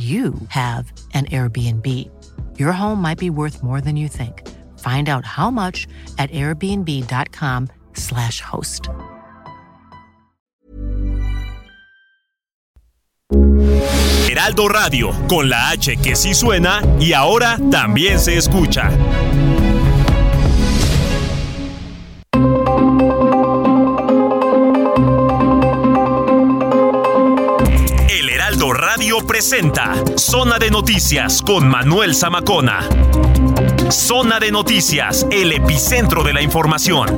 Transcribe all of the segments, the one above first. you have an Airbnb. Your home might be worth more than you think. Find out how much at airbnb.com/host. Heraldo Radio, con la H que sí suena y ahora también se escucha. Presenta Zona de Noticias con Manuel Zamacona. Zona de Noticias, el epicentro de la información.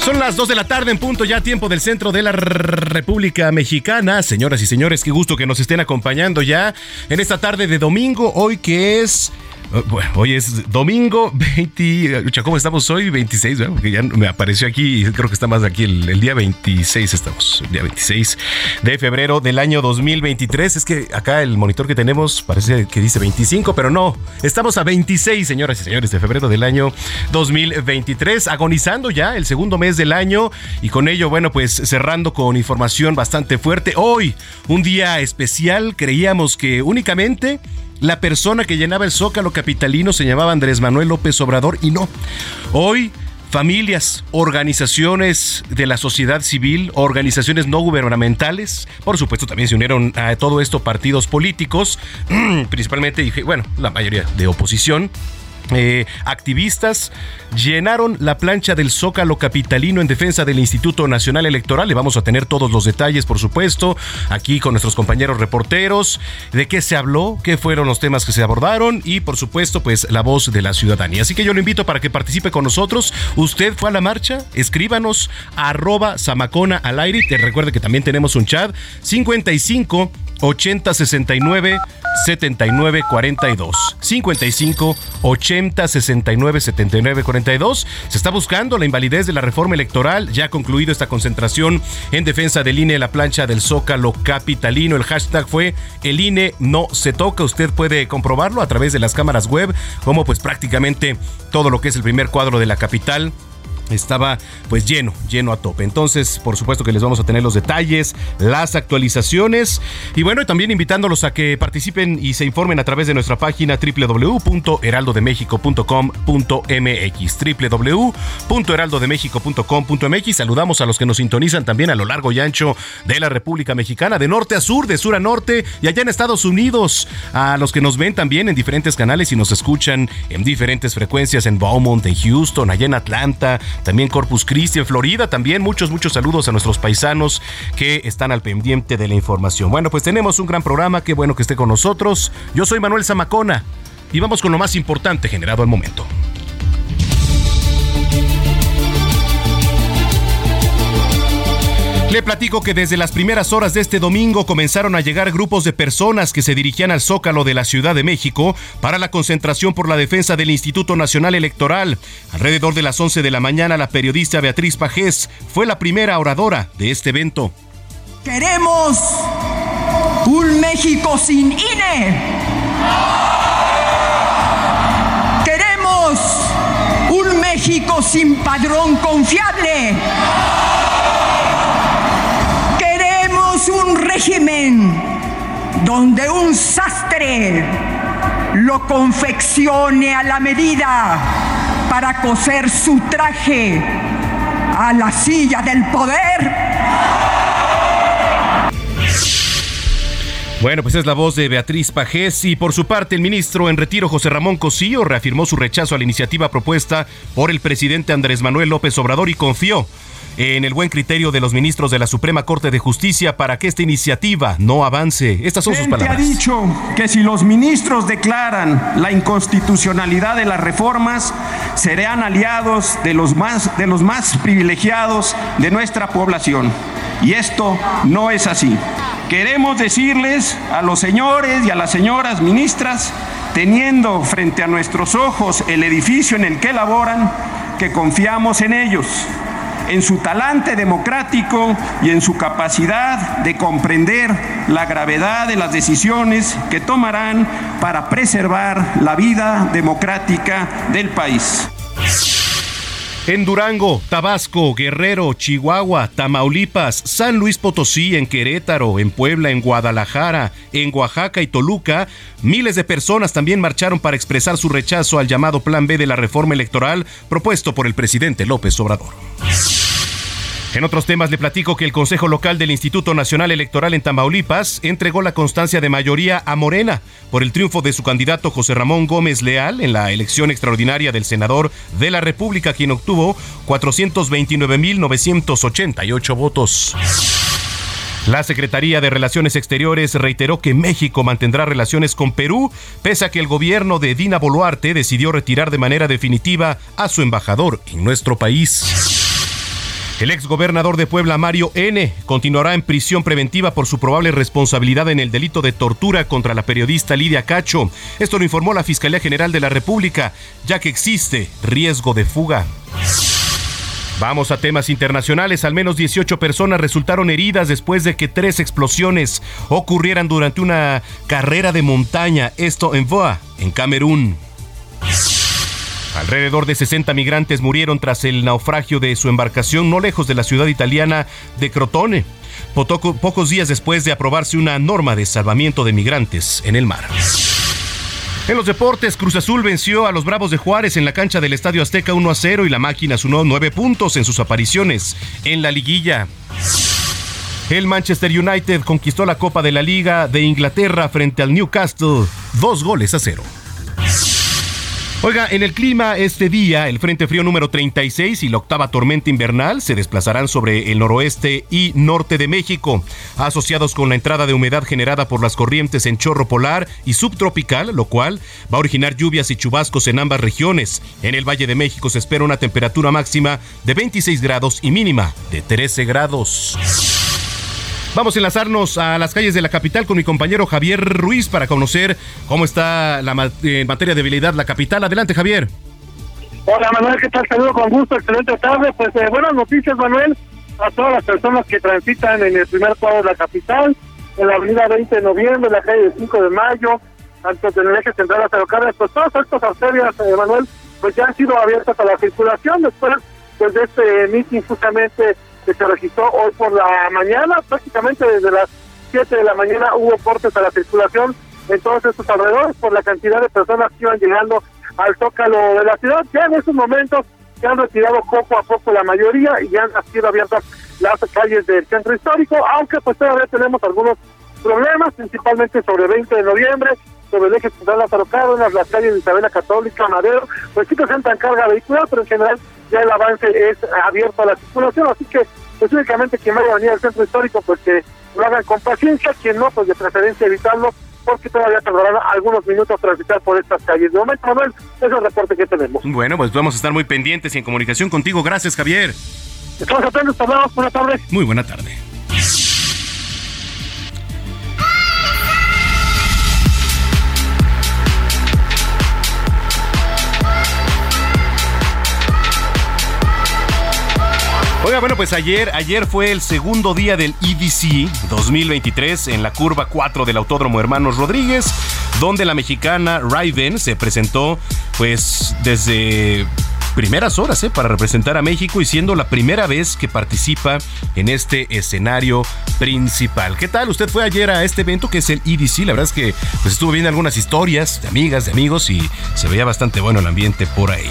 Son las 2 de la tarde en punto, ya tiempo del centro de la República Mexicana. Señoras y señores, qué gusto que nos estén acompañando ya en esta tarde de domingo, hoy que es... Bueno, hoy es domingo 20... ¿Cómo estamos hoy? 26, ¿verdad? Porque ya me apareció aquí, creo que está más aquí el día 26 estamos. El día 26 de febrero del año 2023. Es que acá el monitor que tenemos parece que dice 25, pero no. Estamos a 26, señoras y señores, de febrero del año 2023. Agonizando ya el segundo mes del año. Y con ello, bueno, pues cerrando con información bastante fuerte. Hoy, un día especial. Creíamos que únicamente... la persona que llenaba el Zócalo capitalino se llamaba Andrés Manuel López Obrador y no. Hoy, familias, organizaciones de la sociedad civil, organizaciones no gubernamentales, por supuesto también se unieron a todo esto partidos políticos, principalmente, dije, bueno, la mayoría de oposición. Activistas llenaron la plancha del Zócalo capitalino en defensa del Instituto Nacional Electoral. Le vamos a tener todos los detalles, por supuesto, aquí con nuestros compañeros reporteros, de qué se habló, qué fueron los temas que se abordaron y, por supuesto, pues la voz de la ciudadanía. Así que yo lo invito para que participe con nosotros. ¿Usted fue a la marcha? Escríbanos @Zamacona al aire. Te recuerde que también tenemos un chat 55 80 69 79 42 55 80 69 79 42. Se está buscando la invalidez de la reforma electoral. Ya ha concluido esta concentración en defensa del INE, la plancha del Zócalo capitalino. El hashtag fue el INE no se toca. Usted puede comprobarlo a través de las cámaras web, como pues prácticamente todo lo que es el primer cuadro de la capital estaba pues lleno a tope. Entonces, por supuesto que les vamos a tener los detalles, las actualizaciones y bueno, también invitándolos a que participen y se informen a través de nuestra página www.heraldodemexico.com.mx www.heraldodemexico.com.mx. Saludamos a los que nos sintonizan también a lo largo y ancho de la República Mexicana, de norte a sur, de sur a norte y allá en Estados Unidos, a los que nos ven también en diferentes canales y nos escuchan en diferentes frecuencias en Beaumont, en Houston, allá en Atlanta, también Corpus Christi, en Florida, también muchos saludos a nuestros paisanos que están al pendiente de la información. Bueno, pues tenemos un gran programa, qué bueno que esté con nosotros. Yo soy Manuel Zamacona y vamos con lo más importante generado al momento. Le platico que desde las primeras horas de este domingo comenzaron a llegar grupos de personas que se dirigían al Zócalo de la Ciudad de México para la concentración por la defensa del Instituto Nacional Electoral. Alrededor de las 11 de la mañana, la periodista Beatriz Pagés fue la primera oradora de este evento. Queremos un México sin INE. Queremos un México sin padrón confiable. Un régimen donde un sastre lo confeccione a la medida para coser su traje a la silla del poder. Bueno, pues es la voz de Beatriz Pagés y por su parte el ministro en retiro José Ramón Cossío reafirmó su rechazo a la iniciativa propuesta por el presidente Andrés Manuel López Obrador y confió en el buen criterio de los ministros de la Suprema Corte de Justicia para que esta iniciativa no avance. Estas son sus palabras. Él ha dicho que si los ministros declaran la inconstitucionalidad de las reformas, serán aliados de los más privilegiados de nuestra población. Y esto no es así. Queremos decirles a los señores y a las señoras ministras, teniendo frente a nuestros ojos el edificio en el que laboran, que confiamos en ellos, en su talante democrático y en su capacidad de comprender la gravedad de las decisiones que tomarán para preservar la vida democrática del país. En Durango, Tabasco, Guerrero, Chihuahua, Tamaulipas, San Luis Potosí, en Querétaro, en Puebla, en Guadalajara, en Oaxaca y Toluca, miles de personas también marcharon para expresar su rechazo al llamado Plan B de la reforma electoral propuesto por el presidente López Obrador. En otros temas, le platico que el Consejo Local del Instituto Nacional Electoral en Tamaulipas entregó la constancia de mayoría a Morena por el triunfo de su candidato José Ramón Gómez Leal en la elección extraordinaria del senador de la República, quien obtuvo 429.988 votos. La Secretaría de Relaciones Exteriores reiteró que México mantendrá relaciones con Perú, pese a que el gobierno de Dina Boluarte decidió retirar de manera definitiva a su embajador en nuestro país. El exgobernador de Puebla, Mario N., continuará en prisión preventiva por su probable responsabilidad en el delito de tortura contra la periodista Lidia Cacho. Esto lo informó la Fiscalía General de la República, ya que existe riesgo de fuga. Vamos a temas internacionales. Al menos 18 personas resultaron heridas después de que 3 explosiones ocurrieran durante una carrera de montaña, esto en Boa, en Camerún. Alrededor de 60 migrantes murieron tras el naufragio de su embarcación no lejos de la ciudad italiana de Crotone, pocos días después de aprobarse una norma de salvamiento de migrantes en el mar. En los deportes, Cruz Azul venció a los Bravos de Juárez en la cancha del Estadio Azteca 1-0 y la máquina sumó 9 puntos en sus apariciones en la liguilla. El Manchester United conquistó la Copa de la Liga de Inglaterra frente al Newcastle, 2-0. Oiga, en el clima este día, el Frente Frío número 36 y la octava tormenta invernal se desplazarán sobre el noroeste y norte de México, asociados con la entrada de humedad generada por las corrientes en chorro polar y subtropical, lo cual va a originar lluvias y chubascos en ambas regiones. En el Valle de México se espera una temperatura máxima de 26 grados y mínima de 13 grados. Vamos a enlazarnos a las calles de la capital con mi compañero Javier Ruiz para conocer cómo está en materia de vialidad la capital. Adelante, Javier. Hola, Manuel, ¿qué tal? Saludo con gusto, excelente tarde. Pues buenas noticias, Manuel, a todas las personas que transitan en el primer cuadro de la capital, en la avenida 20 de noviembre, en la calle del 5 de mayo, antes del eje central hacia los carros. Pues todas estas arterias, Manuel, pues ya han sido abiertas a la circulación después pues, de este mitin justamente que se registró hoy por la mañana. Prácticamente desde las 7 de la mañana hubo cortes a la circulación en todos estos alrededores por la cantidad de personas que iban llegando al zócalo de la ciudad. Ya en estos momentos se han retirado poco a poco la mayoría y ya han sido abiertas las calles del centro histórico, aunque pues todavía tenemos algunos problemas, principalmente sobre 20 de noviembre, sobre el eje central Lázaro Cárdenas, las calles de Isabela Católica, Madero, pues sí presentan carga vehicular, pero en general ya el avance es abierto a la circulación, así que pues únicamente quien vaya a venir al centro histórico pues que lo hagan con paciencia, quien no pues de preferencia evitarlo porque todavía tardarán algunos minutos transitar por estas calles. De momento, Manuel, ese es el reporte que tenemos. Bueno, pues vamos a estar muy pendientes y en comunicación contigo. Gracias, Javier. Estamos atentos, hablamos. Buenas tardes. Muy buena tarde. Oiga, bueno, pues ayer fue el segundo día del EDC 2023 en la curva 4 del Autódromo Hermanos Rodríguez, donde la mexicana Raven se presentó pues desde primeras horas para representar a México y siendo la primera vez que participa en este escenario principal. ¿Qué tal? Usted fue ayer a este evento que es el EDC. La verdad es que pues estuve viendo algunas historias de amigas, de amigos y se veía bastante bueno el ambiente por ahí.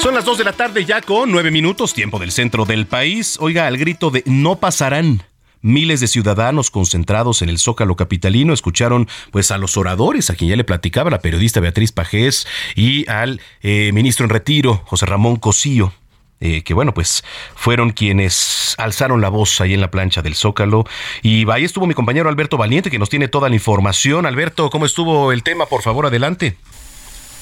Son las 2 2 de la tarde ya con 9 minutos, tiempo del centro del país. Oiga, al grito de "no pasarán", miles de ciudadanos concentrados en el Zócalo capitalino escucharon pues a los oradores, a quien ya le platicaba, la periodista Beatriz Pagés, y al ministro en retiro, José Ramón Cossío, que bueno, pues fueron quienes alzaron la voz ahí en la plancha del Zócalo. Y ahí estuvo mi compañero Alberto Valiente, que nos tiene toda la información. Alberto, ¿cómo estuvo el tema? Por favor, adelante.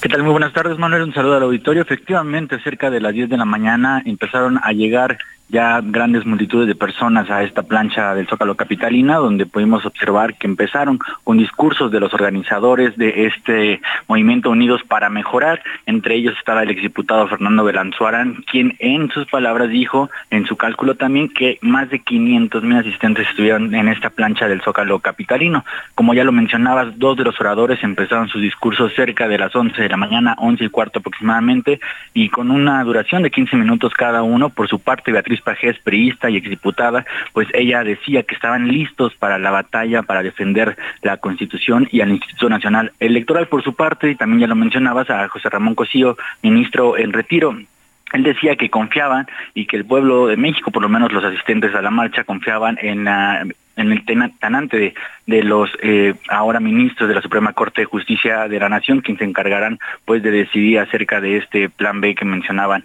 ¿Qué tal? Muy buenas tardes, Manuel. Un saludo al auditorio. Efectivamente, cerca de las 10 de la mañana empezaron a llegar ya grandes multitudes de personas a esta plancha del Zócalo capitalina, donde pudimos observar que empezaron con discursos de los organizadores de este movimiento Unidos para Mejorar. Entre ellos estaba el exdiputado Fernando Belanzuarán, quien en sus palabras dijo, en su cálculo también, que más de 500,000 asistentes estuvieron en esta plancha del Zócalo capitalino. Como ya lo mencionabas, dos de los oradores empezaron sus discursos cerca de las 11 de la mañana, 11:15 aproximadamente, y con una duración de 15 minutos cada uno. Por su parte, Beatriz Pagés, priista y exdiputada, pues ella decía que estaban listos para la batalla, para defender la Constitución y al Instituto Nacional Electoral. Por su parte, y también ya lo mencionabas, a José Ramón Cossío, ministro en retiro. Él decía que confiaban y que el pueblo de México, por lo menos los asistentes a la marcha, confiaban en el tenante de los ahora ministros de la Suprema Corte de Justicia de la Nación, quienes se encargarán pues de decidir acerca de este plan B que mencionaban.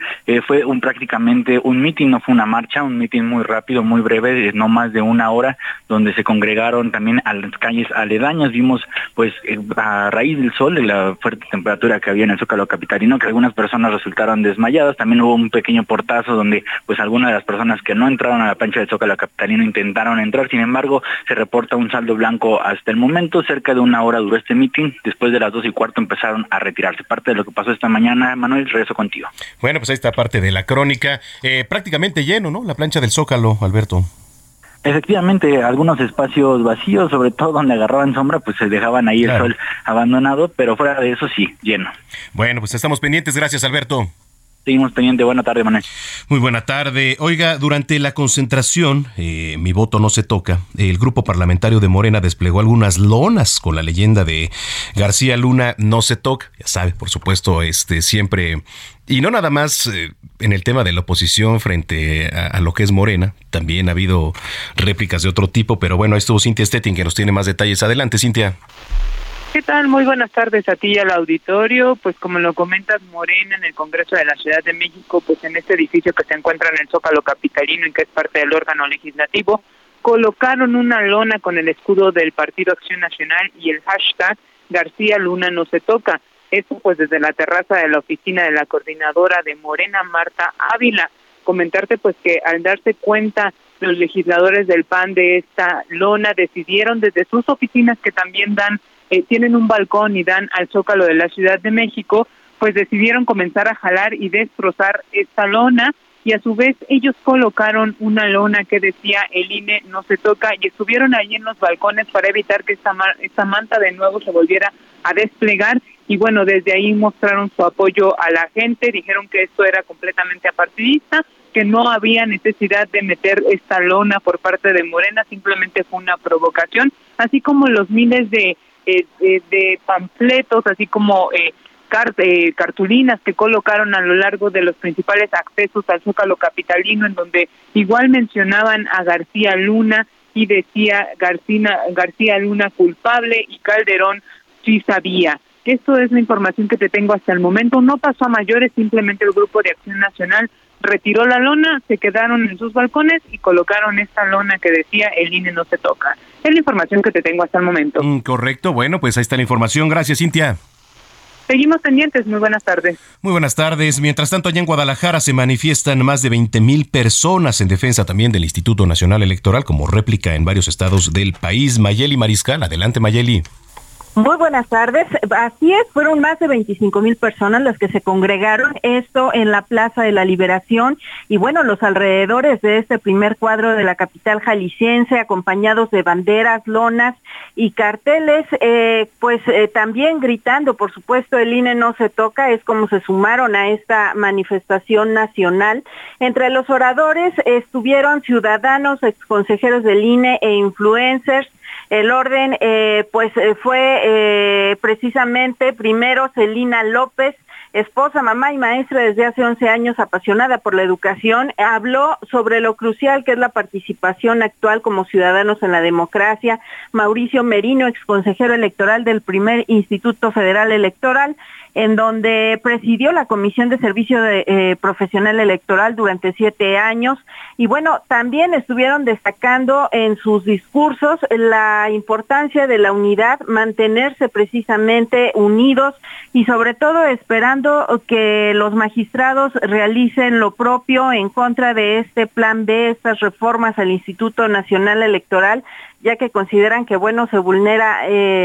Fue prácticamente un mitin, no fue una marcha, un mitin muy rápido, muy breve, de no más de una hora, donde se congregaron también a las calles aledañas. Vimos pues a raíz del sol, de la fuerte temperatura que había en el Zócalo capitalino, que algunas personas resultaron desmayadas. También hubo un pequeño portazo donde pues algunas de las personas que no entraron a la plancha del Zócalo capitalino intentaron entrar. Sin embargo, se reporta un saldo blanco hasta el momento. Cerca de una hora duró este mitin. Después de las 2:15 empezaron a retirarse. Parte de lo que pasó esta mañana, Manuel, regreso contigo. Bueno, pues ahí está parte de la crónica. Prácticamente lleno, ¿no?, la plancha del Zócalo, Alberto. Efectivamente, algunos espacios vacíos, sobre todo donde agarraban sombra, pues se dejaban ahí, claro, el sol abandonado, pero fuera de eso sí, lleno. Bueno, pues estamos pendientes. Gracias, Alberto. Seguimos pendiente. Buena tarde, Manuel. Muy buena tarde. Oiga, durante la concentración, mi voto no se toca, el grupo parlamentario de Morena desplegó algunas lonas con la leyenda de García Luna, no se toca. Ya sabe, por supuesto, siempre... Y no nada más en el tema de la oposición frente a lo que es Morena, también ha habido réplicas de otro tipo, pero bueno, ahí estuvo Cintia Stettin, que nos tiene más detalles. Adelante, Cintia. ¿Qué tal? Muy buenas tardes a ti y al auditorio. Pues como lo comentas, Morena en el Congreso de la Ciudad de México, pues en este edificio que se encuentra en el Zócalo capitalino, en que es parte del órgano legislativo, colocaron una lona con el escudo del Partido Acción Nacional y el hashtag García Luna no se toca. Esto pues desde la terraza de la oficina de la coordinadora de Morena, Marta Ávila. Comentarte pues que al darse cuenta los legisladores del PAN de esta lona, decidieron desde sus oficinas, que también dan tienen un balcón y dan al Zócalo de la Ciudad de México, pues decidieron comenzar a jalar y destrozar esta lona, y a su vez ellos colocaron una lona que decía el INE no se toca, y estuvieron ahí en los balcones para evitar que esta manta de nuevo se volviera a desplegar. Y bueno, desde ahí mostraron su apoyo a la gente, dijeron que esto era completamente apartidista, que no había necesidad de meter esta lona por parte de Morena, simplemente fue una provocación, así como los miles de panfletos, así como cartulinas que colocaron a lo largo de los principales accesos al Zócalo capitalino, en donde igual mencionaban a García Luna y decía García Luna culpable y Calderón sí sabía. Esto es la información que te tengo hasta el momento. No pasó a mayores, simplemente el Grupo de Acción Nacional retiró la lona, se quedaron en sus balcones y colocaron esta lona que decía el INE no se toca. Es la información que te tengo hasta el momento. Correcto, bueno, pues ahí está la información. Gracias, Cintia. Seguimos pendientes. Muy buenas tardes. Muy buenas tardes. Mientras tanto, allá en Guadalajara se manifiestan más de 20,000 personas en defensa también del Instituto Nacional Electoral, como réplica en varios estados del país. Mayeli Mariscal, adelante, Mayeli. Muy buenas tardes. Así es, fueron más de 25,000 personas las que se congregaron, esto en la Plaza de la Liberación y bueno, los alrededores de este primer cuadro de la capital jalisciense, acompañados de banderas, lonas y carteles, también gritando, por supuesto, el INE no se toca, es como se sumaron a esta manifestación nacional. Entre los oradores estuvieron ciudadanos, exconsejeros del INE e influencers. El orden fue precisamente primero Celina López, esposa, mamá y maestra desde hace 11 años, apasionada por la educación, habló sobre lo crucial que es la participación actual como ciudadanos en la democracia. Mauricio Merino, exconsejero electoral del primer Instituto Federal Electoral, en donde presidió la Comisión de Servicio Profesional Electoral durante 7 años. Y bueno, también estuvieron destacando en sus discursos la importancia de la unidad, mantenerse precisamente unidos y sobre todo esperando que los magistrados realicen lo propio en contra de este plan B, estas reformas al Instituto Nacional Electoral, ya que consideran que, bueno, se vulnera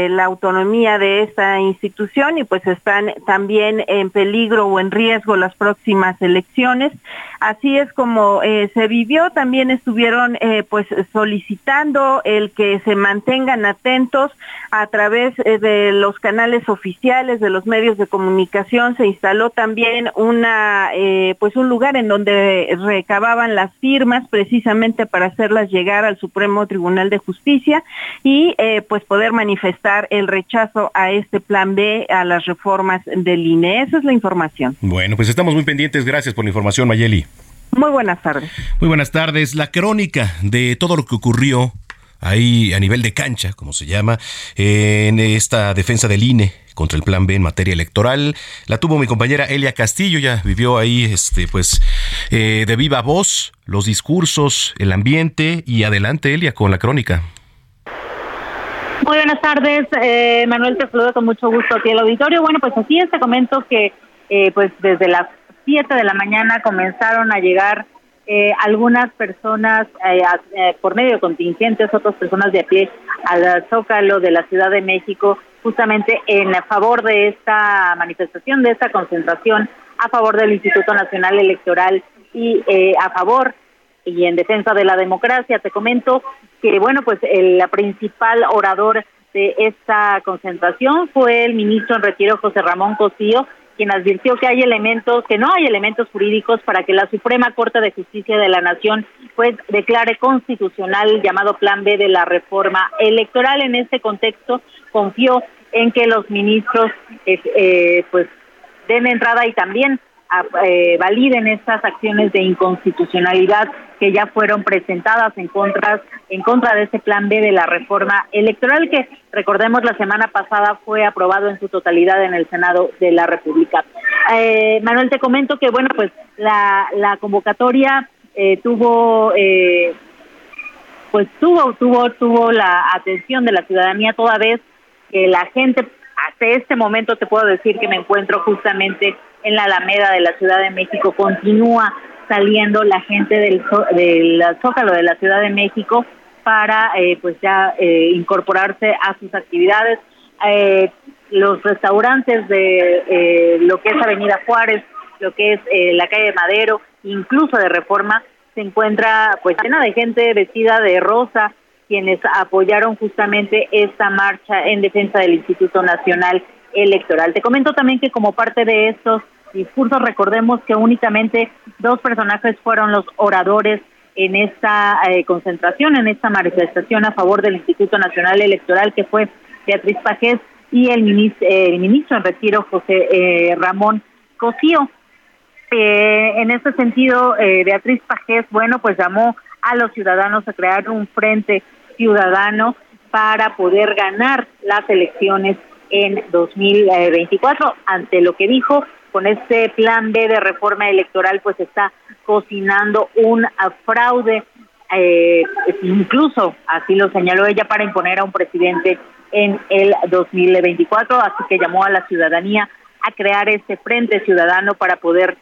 la autonomía de esta institución y pues están también en peligro o en riesgo las próximas elecciones. Así es como se vivió. También estuvieron pues solicitando el que se mantengan atentos a través de los canales oficiales, de los medios de comunicación. Se instaló también una pues un lugar en donde recababan las firmas precisamente para hacerlas llegar al Supremo Tribunal de Justicia y pues poder manifestar el rechazo a este plan B, a las reformas del INE. Esa es la información. Bueno, pues estamos muy pendientes. Gracias por la información, Mayeli. Muy buenas tardes. Muy buenas tardes. La crónica de todo lo que ocurrió ahí a nivel de cancha, como se llama, en esta defensa del INE contra el plan B en materia electoral, la tuvo mi compañera Elia Castillo. Ya vivió ahí de viva voz los discursos, el ambiente, y adelante, Elia, con la crónica. Muy buenas tardes, Manuel, te saludo con mucho gusto aquí al auditorio. Bueno, pues así es, te comento que pues desde las 7 de la mañana comenzaron a llegar algunas personas por medio de contingentes, otras personas de a pie, al Zócalo de la Ciudad de México, justamente en favor de esta manifestación, de esta concentración, a favor del Instituto Nacional Electoral y a favor y en defensa de la democracia. Te comento que, bueno, pues el principal orador de esta concentración fue el ministro en retiro, José Ramón Cossío, quien advirtió que hay elementos, que no hay elementos jurídicos para que la Suprema Corte de Justicia de la Nación pues declare constitucional el llamado Plan B de la reforma electoral. En este contexto, confió en que los ministros pues den entrada y también validen estas acciones de inconstitucionalidad que ya fueron presentadas en contra de ese plan B de la reforma electoral, que recordemos la semana pasada fue aprobado en su totalidad en el Senado de la República. Manuel, te comento que, bueno, pues la convocatoria tuvo la atención de la ciudadanía, toda vez que la gente, hasta este momento te puedo decir que me encuentro justamente en la Alameda de la Ciudad de México, continúa saliendo la gente del Zócalo de la Ciudad de México para pues ya incorporarse a sus actividades. Los restaurantes de lo que es Avenida Juárez, lo que es la calle Madero, incluso de Reforma, se encuentra pues llena de gente vestida de rosa, quienes apoyaron justamente esta marcha en defensa del Instituto Nacional Electoral. Te comento también que, como parte de estos discursos, recordemos que únicamente 2 personajes fueron los oradores en esta concentración, en esta manifestación a favor del Instituto Nacional Electoral, que fue Beatriz Pagés y el ministro en retiro, José Ramón Cossío. En este sentido, Beatriz Pagés, bueno, pues llamó a los ciudadanos a crear un frente ciudadano para poder ganar las elecciones en 2024. Ante lo que dijo, con este plan B de reforma electoral pues está cocinando un fraude, incluso así lo señaló ella, para imponer a un presidente en el 2024, así que llamó a la ciudadanía a crear este frente ciudadano para poder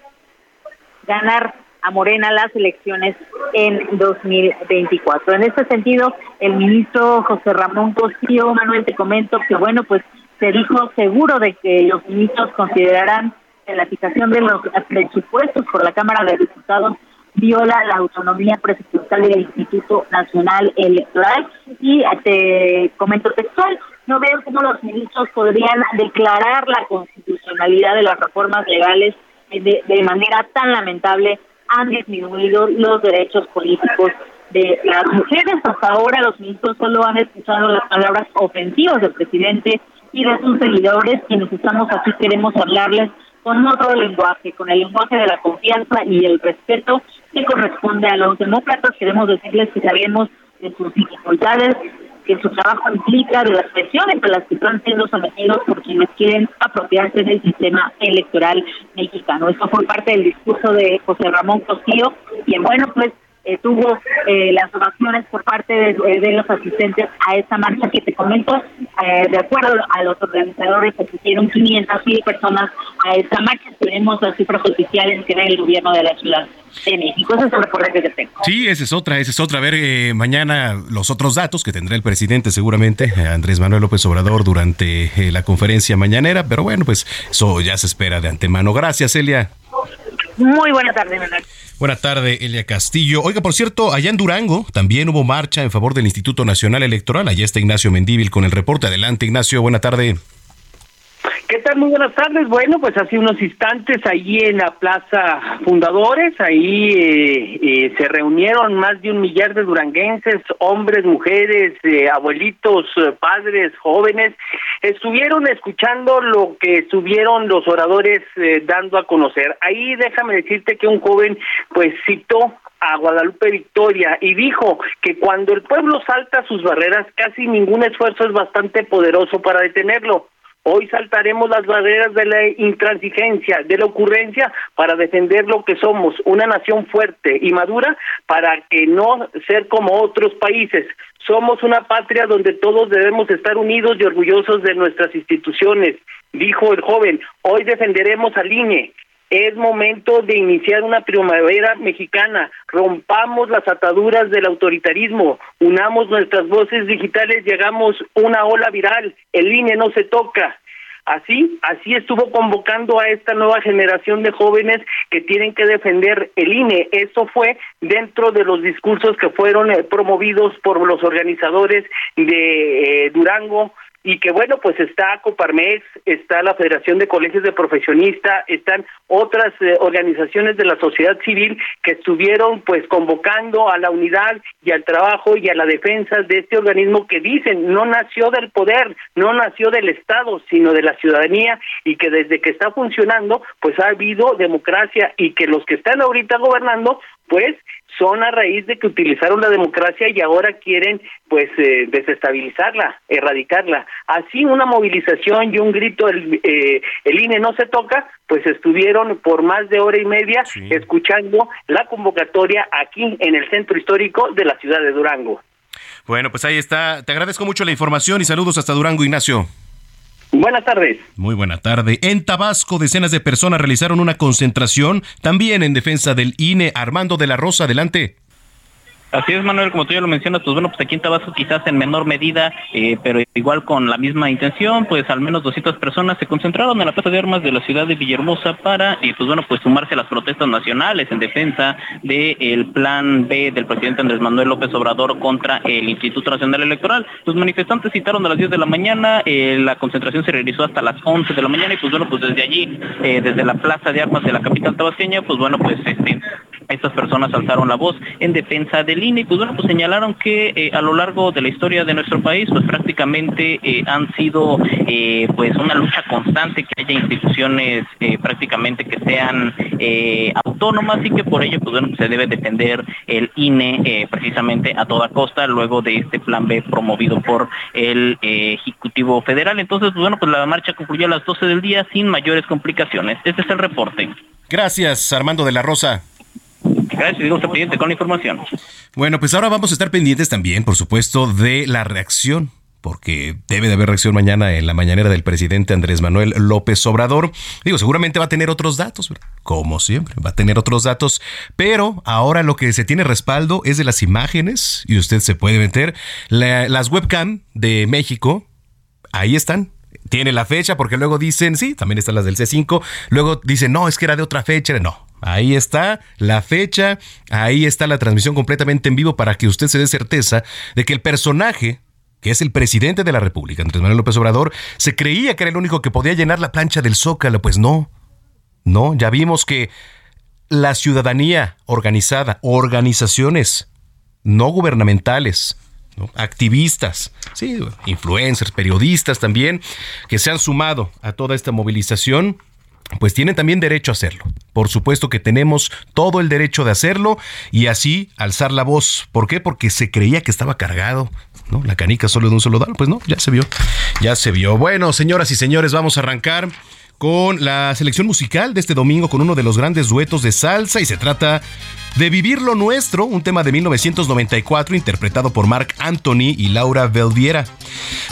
ganar a Morena las elecciones en 2024. En este sentido, el ministro José Ramón Cossío, Manuel, te comento que, bueno, pues se dijo seguro de que los ministros considerarán que la fijación de los presupuestos por la Cámara de Diputados viola la autonomía presupuestal del Instituto Nacional Electoral. Y te comento textual: no veo cómo los ministros podrían declarar la constitucionalidad de las reformas legales de manera tan lamentable. Han disminuido los derechos políticos de las mujeres. Hasta ahora los ministros solo han escuchado las palabras ofensivas del presidente y de sus seguidores, quienes estamos aquí queremos hablarles con otro lenguaje, con el lenguaje de la confianza y el respeto que corresponde a los demócratas. Queremos decirles que sabemos de sus dificultades, que su trabajo implica, de las presiones a las que están siendo sometidos por quienes quieren apropiarse del sistema electoral mexicano. Esto fue parte del discurso de José Ramón Cossío, quien, bueno, pues tuvo las ovaciones por parte de los asistentes a esta marcha que te comento. De acuerdo a los organizadores, asistieron 500,000 personas a esta marcha. Tenemos las cifras oficiales que da el gobierno de la Ciudad de México. Eso es el reporte que tengo. Sí, esa es otra. A ver, mañana los otros datos que tendrá el presidente seguramente, Andrés Manuel López Obrador, durante la conferencia mañanera. Pero bueno, pues eso ya se espera de antemano. Gracias, Elia. Muy buena tarde, Manuel. Buena tarde, Elia Castillo. Oiga, por cierto, allá en Durango también hubo marcha en favor del Instituto Nacional Electoral. Allá está Ignacio Mendívil con el reporte. Adelante, Ignacio. Buena tarde. ¿Qué tal? Muy buenas tardes. Bueno, pues hace unos instantes allí en la Plaza Fundadores, ahí se reunieron más de 1,000,000 de duranguenses, hombres, mujeres, abuelitos, padres, jóvenes. Estuvieron escuchando lo que estuvieron los oradores dando a conocer. Ahí déjame decirte que un joven pues citó a Guadalupe Victoria y dijo que cuando el pueblo salta sus barreras, casi ningún esfuerzo es bastante poderoso para detenerlo. Hoy saltaremos las barreras de la intransigencia, de la ocurrencia, para defender lo que somos, una nación fuerte y madura, para que no ser como otros países. Somos una patria donde todos debemos estar unidos y orgullosos de nuestras instituciones, dijo el joven. Hoy defenderemos al INE. Es momento de iniciar una primavera mexicana. Rompamos las ataduras del autoritarismo. Unamos nuestras voces digitales. Llegamos una ola viral. El INE no se toca. Así estuvo convocando a esta nueva generación de jóvenes que tienen que defender el INE. Eso fue dentro de los discursos que fueron promovidos por los organizadores de Durango. Y que bueno, pues está Coparmex, está la Federación de Colegios de Profesionistas, están otras organizaciones de la sociedad civil que estuvieron pues convocando a la unidad y al trabajo y a la defensa de este organismo que dicen no nació del poder, no nació del Estado, sino de la ciudadanía, y que desde que está funcionando pues ha habido democracia, y que los que están ahorita gobernando pues son a raíz de que utilizaron la democracia y ahora quieren pues desestabilizarla, erradicarla. Así una movilización y un grito, el INE no se toca, pues estuvieron por más de hora y media escuchando la convocatoria aquí en el centro histórico de la ciudad de Durango. Bueno, pues ahí está. Te agradezco mucho la información y saludos hasta Durango, Ignacio. Buenas tardes. Muy buena tarde. En Tabasco, decenas de personas realizaron una concentración también en defensa del INE. Armando de la Rosa, adelante. Así es, Manuel, como tú ya lo mencionas, pues bueno, pues aquí en Tabasco quizás en menor medida, pero igual con la misma intención, pues al menos 200 personas se concentraron en la Plaza de Armas de la ciudad de Villahermosa para, pues bueno, pues sumarse a las protestas nacionales en defensa del plan B del presidente Andrés Manuel López Obrador contra el Instituto Nacional Electoral. Los manifestantes citaron a las 10 de la mañana, la concentración se realizó hasta las 11 de la mañana y pues bueno, pues desde allí, desde la Plaza de Armas de la capital tabasqueña, pues bueno, pues estas personas alzaron la voz en defensa del INE y pues bueno, pues señalaron que a lo largo de la historia de nuestro país pues prácticamente han sido pues una lucha constante que haya instituciones prácticamente que sean autónomas y que por ello pues bueno, pues se debe defender el INE precisamente a toda costa luego de este plan B promovido por el Ejecutivo Federal. Entonces pues bueno, pues la marcha concluyó a las 12 del día sin mayores complicaciones. Este es el reporte. Gracias, Armando de la Rosa. Gracias, digo, está pendiente con la información. Bueno, pues ahora vamos a estar pendientes también, por supuesto, de la reacción, porque debe de haber reacción mañana en la mañanera del presidente Andrés Manuel López Obrador. Digo, seguramente va a tener otros datos, como siempre, va a tener otros datos, pero ahora lo que se tiene respaldo es de las imágenes, y usted se puede meter, las webcam de México, ahí están. Tiene la fecha, porque luego dicen, sí, también están las del C5, luego dicen, no, es que era de otra fecha, no. Ahí está la fecha, ahí está la transmisión completamente en vivo para que usted se dé certeza de que el personaje, que es el presidente de la República, Andrés Manuel López Obrador, se creía que era el único que podía llenar la plancha del Zócalo. Pues no, ya vimos que la ciudadanía organizada, organizaciones no gubernamentales, ¿no? Activistas, sí, influencers, periodistas también, que se han sumado a toda esta movilización, pues tienen también derecho a hacerlo. Por supuesto que tenemos todo el derecho de hacerlo y así alzar la voz. ¿Por qué? Porque se creía que estaba cargado, ¿no? La canica solo de un solo dardo. Pues no, ya se vio. Ya se vio. Bueno, señoras y señores, vamos a arrancar con la selección musical de este domingo con uno de los grandes duetos de salsa y se trata de Vivir lo Nuestro, un tema de 1994 interpretado por Marc Anthony y Laura Belviera,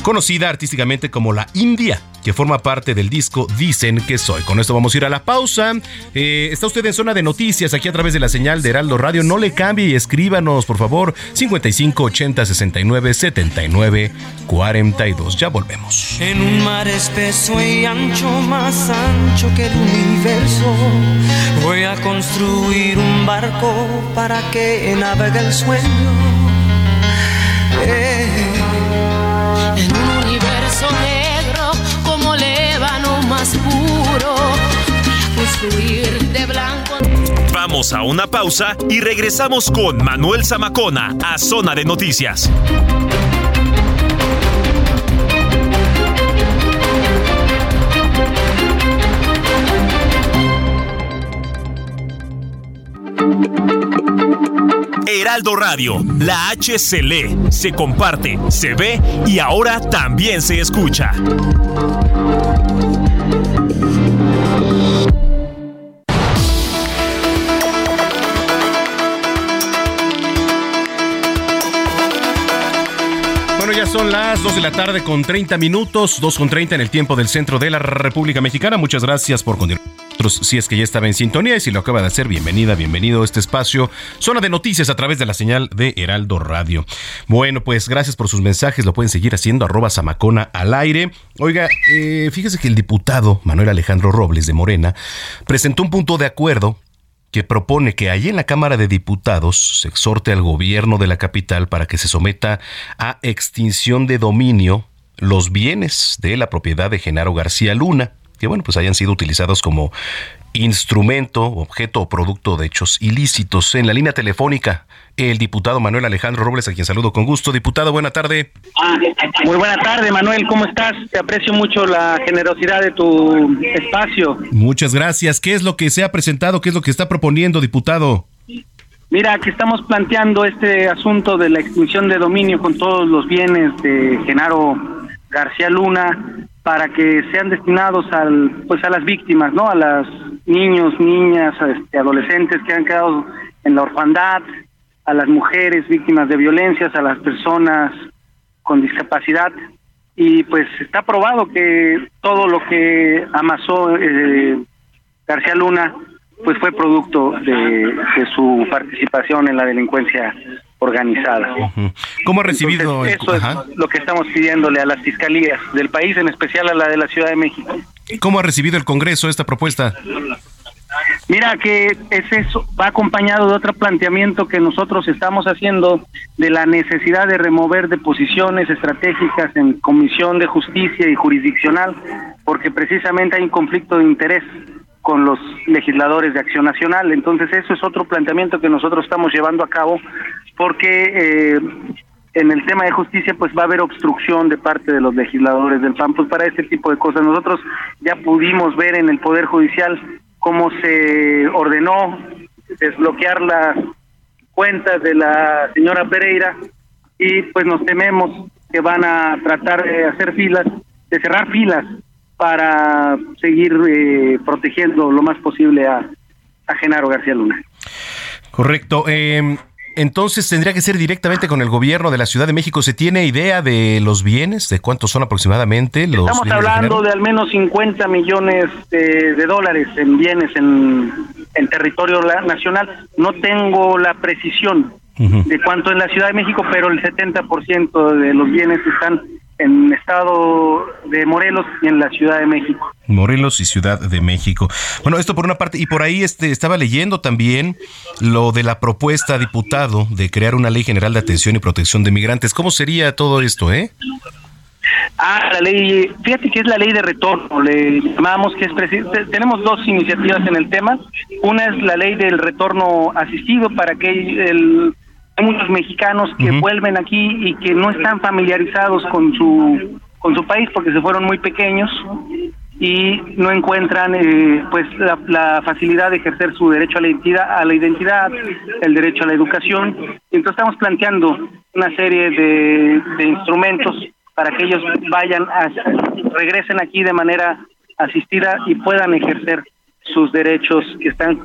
conocida artísticamente como La India, que forma parte del disco Dicen que Soy. Con esto vamos a ir a la pausa. Está usted en Zona de Noticias, aquí a través de la señal de Heraldo Radio. No le cambie y escríbanos, por favor, 55 80 69 79 42. Ya volvemos. En un mar espeso y ancho, más ancho que el universo, voy a construir un barco para que navegue el sueño. En un universo negro como lébano más puro, voy a construir de blanco. Vamos a una pausa y regresamos con Manuel Zamacona a Zona de Noticias. Heraldo Radio, la H se lee, se comparte, se ve y ahora también se escucha. Son las 2 de la tarde con 30 minutos, 2:30 en el tiempo del centro de la República Mexicana. Muchas gracias por continuar. Si es que ya estaba en sintonía y si lo acaba de hacer, bienvenida, bienvenido a este espacio Zona de Noticias a través de la señal de Heraldo Radio. Bueno, pues gracias por sus mensajes, lo pueden seguir haciendo, @Zamacona al aire. Oiga, fíjese que el diputado Manuel Alejandro Robles de Morena presentó un punto de acuerdo que propone que allí en la Cámara de Diputados se exhorte al gobierno de la capital para que se someta a extinción de dominio los bienes de la propiedad de Genaro García Luna, que bueno, pues hayan sido utilizados como instrumento, objeto o producto de hechos ilícitos. En la línea telefónica, el diputado Manuel Alejandro Robles, a quien saludo con gusto. Diputado, buena tarde. Muy buena tarde, Manuel, ¿cómo estás? Te aprecio mucho la generosidad de tu espacio. Muchas gracias. ¿Qué es lo que se ha presentado? ¿Qué es lo que está proponiendo, diputado? Mira, que estamos planteando este asunto de la extinción de dominio con todos los bienes de Genaro García Luna para que sean destinados a las víctimas, ¿no? A los niños, niñas, adolescentes que han quedado en la orfandad, a las mujeres víctimas de violencias, a las personas con discapacidad. Y pues está probado que todo lo que amasó García Luna pues fue producto de su participación en la delincuencia organizada. ¿Cómo ha recibido? Entonces, eso es lo que estamos pidiéndole a las fiscalías del país, en especial a la de la Ciudad de México. ¿Cómo ha recibido el Congreso esta propuesta? Mira, que es eso, va acompañado de otro planteamiento que nosotros estamos haciendo de la necesidad de remover de posiciones estratégicas en Comisión de Justicia y Jurisdiccional, porque precisamente hay un conflicto de interés con los legisladores de Acción Nacional. Entonces eso es otro planteamiento que nosotros estamos llevando a cabo, porque en el tema de justicia pues va a haber obstrucción de parte de los legisladores del PAN, pues para este tipo de cosas. Nosotros ya pudimos ver en el Poder Judicial cómo se ordenó desbloquear las cuentas de la señora Pereira y pues nos tememos que van a tratar de hacer filas, de cerrar filas para seguir protegiendo lo más posible a Genaro García Luna. Correcto. Entonces tendría que ser directamente con el gobierno de la Ciudad de México. ¿Se tiene idea de los bienes? ¿De cuántos son aproximadamente? Los Estamos hablando de al menos 50 millones de dólares en bienes en territorio nacional. No tengo la precisión de cuánto en la Ciudad de México, pero el 70% de los bienes están en estado de Morelos y en la Ciudad de México. Morelos y Ciudad de México. Bueno, esto por una parte, y por ahí estaba leyendo también lo de la propuesta, diputado, de crear una ley general de atención y protección de migrantes. ¿Cómo sería todo esto, La ley, fíjate que es la ley de retorno, le llamamos, que es tenemos dos iniciativas en el tema. Una es la ley del retorno asistido para que hay muchos mexicanos que vuelven aquí y que no están familiarizados con su país porque se fueron muy pequeños y no encuentran la facilidad de ejercer su derecho a la identidad, el derecho a la educación. Entonces estamos planteando una serie de instrumentos para que ellos regresen aquí de manera asistida y puedan ejercer sus derechos que están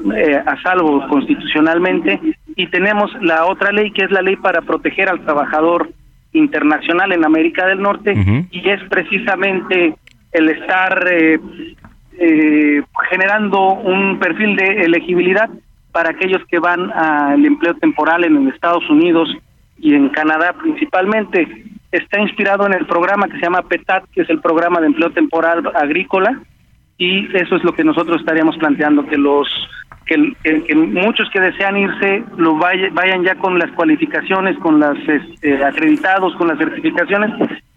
a salvo constitucionalmente. Y tenemos la otra ley, que es la ley para proteger al trabajador internacional en América del Norte, uh-huh. y es precisamente el estar generando un perfil de elegibilidad para aquellos que van al empleo temporal en Estados Unidos y en Canadá principalmente. Está inspirado en el programa que se llama PETAT, que es el programa de empleo temporal agrícola, y eso es lo que nosotros estaríamos planteando, que muchos que desean irse vayan ya con las cualificaciones, con los acreditados, con las certificaciones,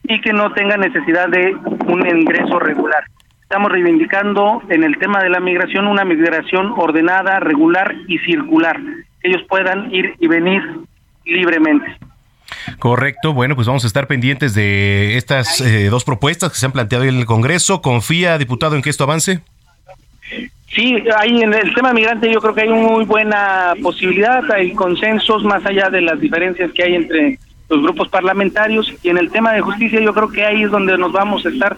y que no tengan necesidad de un ingreso regular. Estamos reivindicando en el tema de la migración una migración ordenada, regular y circular, que ellos puedan ir y venir libremente. Correcto, bueno, pues vamos a estar pendientes de estas dos propuestas que se han planteado en el Congreso. ¿Confía, diputado, en que esto avance? Sí, en el tema migrante yo creo que hay una muy buena posibilidad, hay consensos más allá de las diferencias que hay entre los grupos parlamentarios, y en el tema de justicia yo creo que ahí es donde nos vamos a estar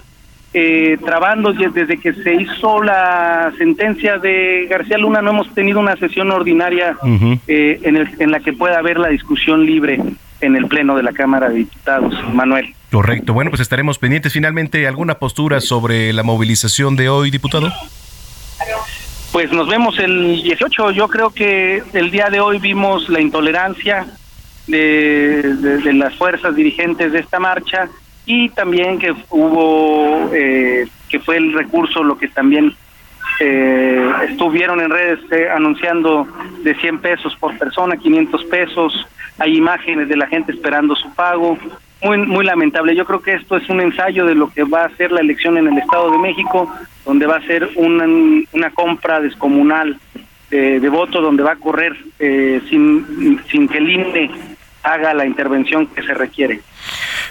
trabando. Desde que se hizo la sentencia de García Luna no hemos tenido una sesión ordinaria uh-huh. En la que pueda haber la discusión libre en el Pleno de la Cámara de Diputados, Manuel. Correcto. Bueno, pues estaremos pendientes. Finalmente, ¿alguna postura sobre la movilización de hoy, diputado? Pues nos vemos el 18. Yo creo que el día de hoy vimos la intolerancia de las fuerzas dirigentes de esta marcha, y también que hubo, que fue el recurso lo que también estuvieron en redes anunciando de 100 pesos por persona, 500 pesos. Hay imágenes de la gente esperando su pago. Muy, muy lamentable. Yo creo que esto es un ensayo de lo que va a ser la elección en el Estado de México, donde va a ser una compra descomunal de votos, donde va a correr sin que el INE haga la intervención que se requiere.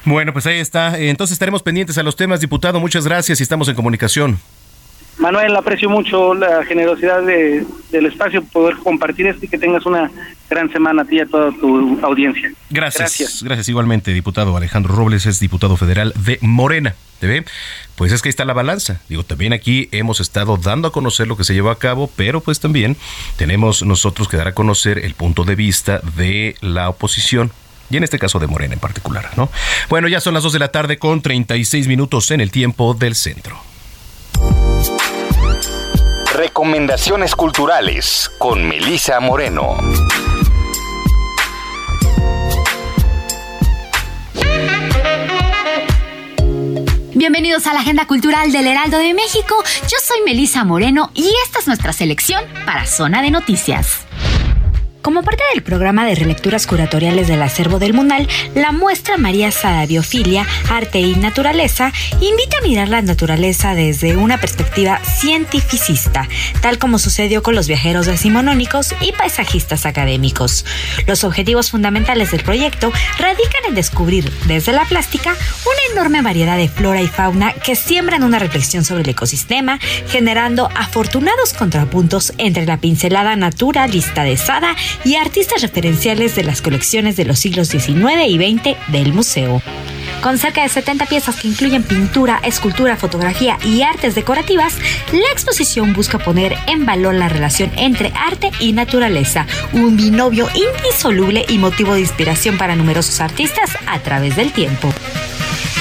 Bueno, pues ahí está. Entonces estaremos pendientes a los temas, diputado. Muchas gracias y estamos en comunicación. Manuel, aprecio mucho la generosidad del espacio, poder compartir esto, y que tengas una gran semana a ti y a toda tu audiencia. Gracias igualmente, diputado Alejandro Robles, es diputado federal de Morena. ¿Te ve? Pues es que ahí está la balanza. Digo, también aquí hemos estado dando a conocer lo que se llevó a cabo, pero pues también tenemos nosotros que dar a conocer el punto de vista de la oposición. Y en este caso de Morena en particular, ¿no? Bueno, ya son las 2 de la tarde con 36 minutos en el tiempo del centro. Recomendaciones culturales con Melissa Moreno. Bienvenidos a la Agenda Cultural del Heraldo de México. Yo soy Melissa Moreno y esta es nuestra selección para Zona de Noticias. Como parte del programa de relecturas curatoriales del acervo del Munal, la muestra María Sada Biofilia, Arte y Naturaleza invita a mirar la naturaleza desde una perspectiva cientificista, tal como sucedió con los viajeros decimonónicos y paisajistas académicos. Los objetivos fundamentales del proyecto radican en descubrir, desde la plástica, una enorme variedad de flora y fauna que siembran una reflexión sobre el ecosistema, generando afortunados contrapuntos entre la pincelada naturalista de Sada y artistas referenciales de las colecciones de los siglos XIX y XX del museo. Con cerca de 70 piezas que incluyen pintura, escultura, fotografía y artes decorativas, la exposición busca poner en valor la relación entre arte y naturaleza, un binomio indisoluble y motivo de inspiración para numerosos artistas a través del tiempo.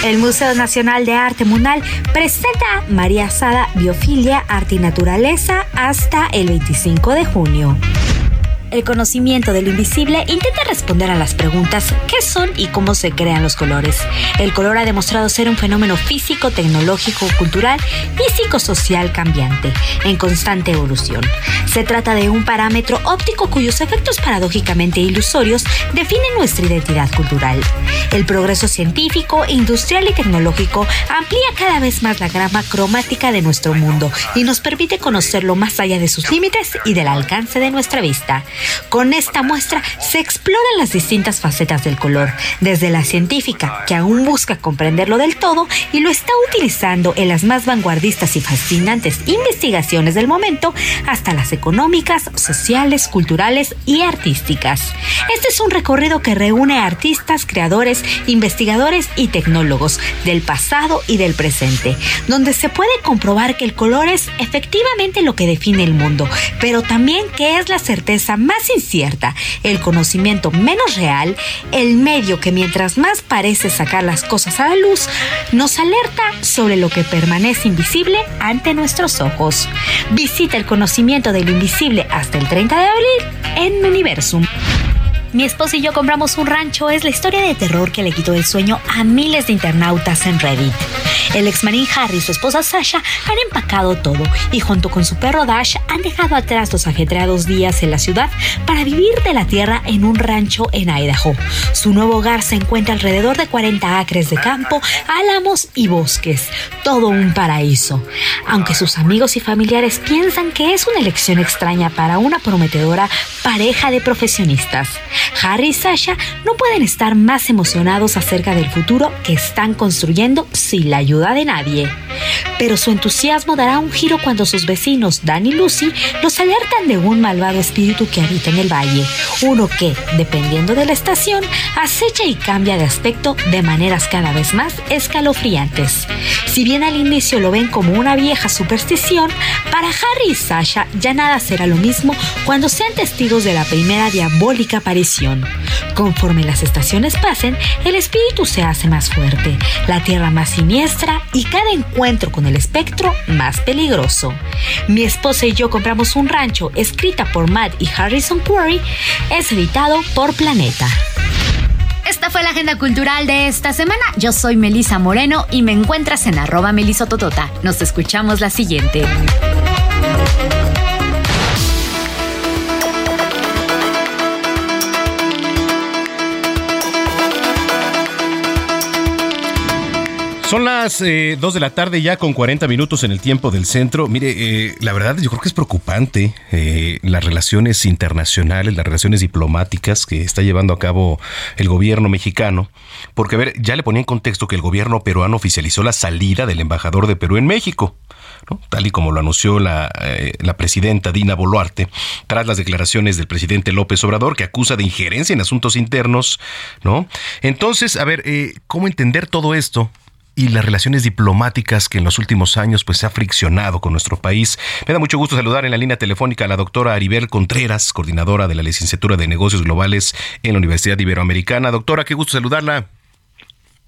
El Museo Nacional de Arte Munal presenta María Sada Biofilia, Arte y Naturaleza hasta el 25 de junio. El conocimiento de lo invisible intenta responder a las preguntas ¿qué son y cómo se crean los colores? El color ha demostrado ser un fenómeno físico, tecnológico, cultural y psicosocial cambiante, en constante evolución. Se trata de un parámetro óptico cuyos efectos paradójicamente ilusorios definen nuestra identidad cultural. El progreso científico, industrial y tecnológico amplía cada vez más la gama cromática de nuestro mundo y nos permite conocerlo más allá de sus límites y del alcance de nuestra vista. Con esta muestra se exploran las distintas facetas del color, desde la científica, que aún busca comprenderlo del todo y lo está utilizando en las más vanguardistas y fascinantes investigaciones del momento, hasta las económicas, sociales, culturales y artísticas. Este es un recorrido que reúne a artistas, creadores, investigadores y tecnólogos del pasado y del presente, donde se puede comprobar que el color es efectivamente lo que define el mundo, pero también que es la certeza más incierta, el conocimiento menos real, el medio que mientras más parece sacar las cosas a la luz, nos alerta sobre lo que permanece invisible ante nuestros ojos. Visita el conocimiento del invisible hasta el 30 de abril en Universum. Mi esposo y yo compramos un rancho es la historia de terror que le quitó el sueño a miles de internautas en Reddit. El exmarín Harry y su esposa Sasha han empacado todo y junto con su perro Dash han dejado atrás los ajetreados días en la ciudad para vivir de la tierra en un rancho en Idaho. Su nuevo hogar se encuentra alrededor de 40 acres de campo, álamos y bosques. Todo un paraíso. Aunque sus amigos y familiares piensan que es una elección extraña para una prometedora pareja de profesionistas, Harry y Sasha no pueden estar más emocionados acerca del futuro que están construyendo sin la ayuda de nadie. Pero su entusiasmo dará un giro cuando sus vecinos Dan y Lucy los alertan de un malvado espíritu que habita en el valle, uno que, dependiendo de la estación, acecha y cambia de aspecto de maneras cada vez más escalofriantes. Si bien al inicio lo ven como una vieja superstición, para Harry y Sasha ya nada será lo mismo cuando sean testigos de la primera diabólica aparición. Conforme las estaciones pasen, el espíritu se hace más fuerte, la tierra más siniestra y cada encuentro con el espectro más peligroso. Mi esposa y yo compramos un rancho, escrita por Matt y Harrison Curry, es editado por Planeta. Esta fue la agenda cultural de esta semana. Yo soy Melisa Moreno y me encuentras en @melisototota. Nos escuchamos la siguiente. Son las 2 de la tarde ya con 40 minutos en el tiempo del centro. Mire, la verdad yo creo que es preocupante las relaciones internacionales, las relaciones diplomáticas que está llevando a cabo el gobierno mexicano. Porque, a ver, ya le ponía en contexto que el gobierno peruano oficializó la salida del embajador de Perú en México, ¿no? Tal y como lo anunció la presidenta Dina Boluarte, tras las declaraciones del presidente López Obrador, que acusa de injerencia en asuntos internos, ¿no? Entonces, a ver, ¿cómo entender todo esto? Y las relaciones diplomáticas que en los últimos años pues se ha friccionado con nuestro país. Me da mucho gusto saludar en la línea telefónica a la doctora Aribel Contreras, coordinadora de la Licenciatura de Negocios Globales en la Universidad Iberoamericana. Doctora, qué gusto saludarla.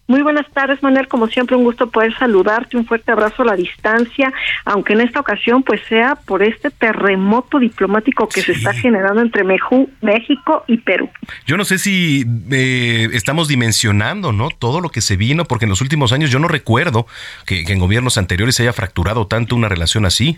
Muy buenas tardes, Manuel. Como siempre, un gusto poder saludarte. Un fuerte abrazo a la distancia, aunque en esta ocasión pues sea por este terremoto diplomático que se está generando entre México y Perú. Yo no sé si estamos dimensionando, ¿no?, todo lo que se vino, porque en los últimos años yo no recuerdo que en gobiernos anteriores se haya fracturado tanto una relación así.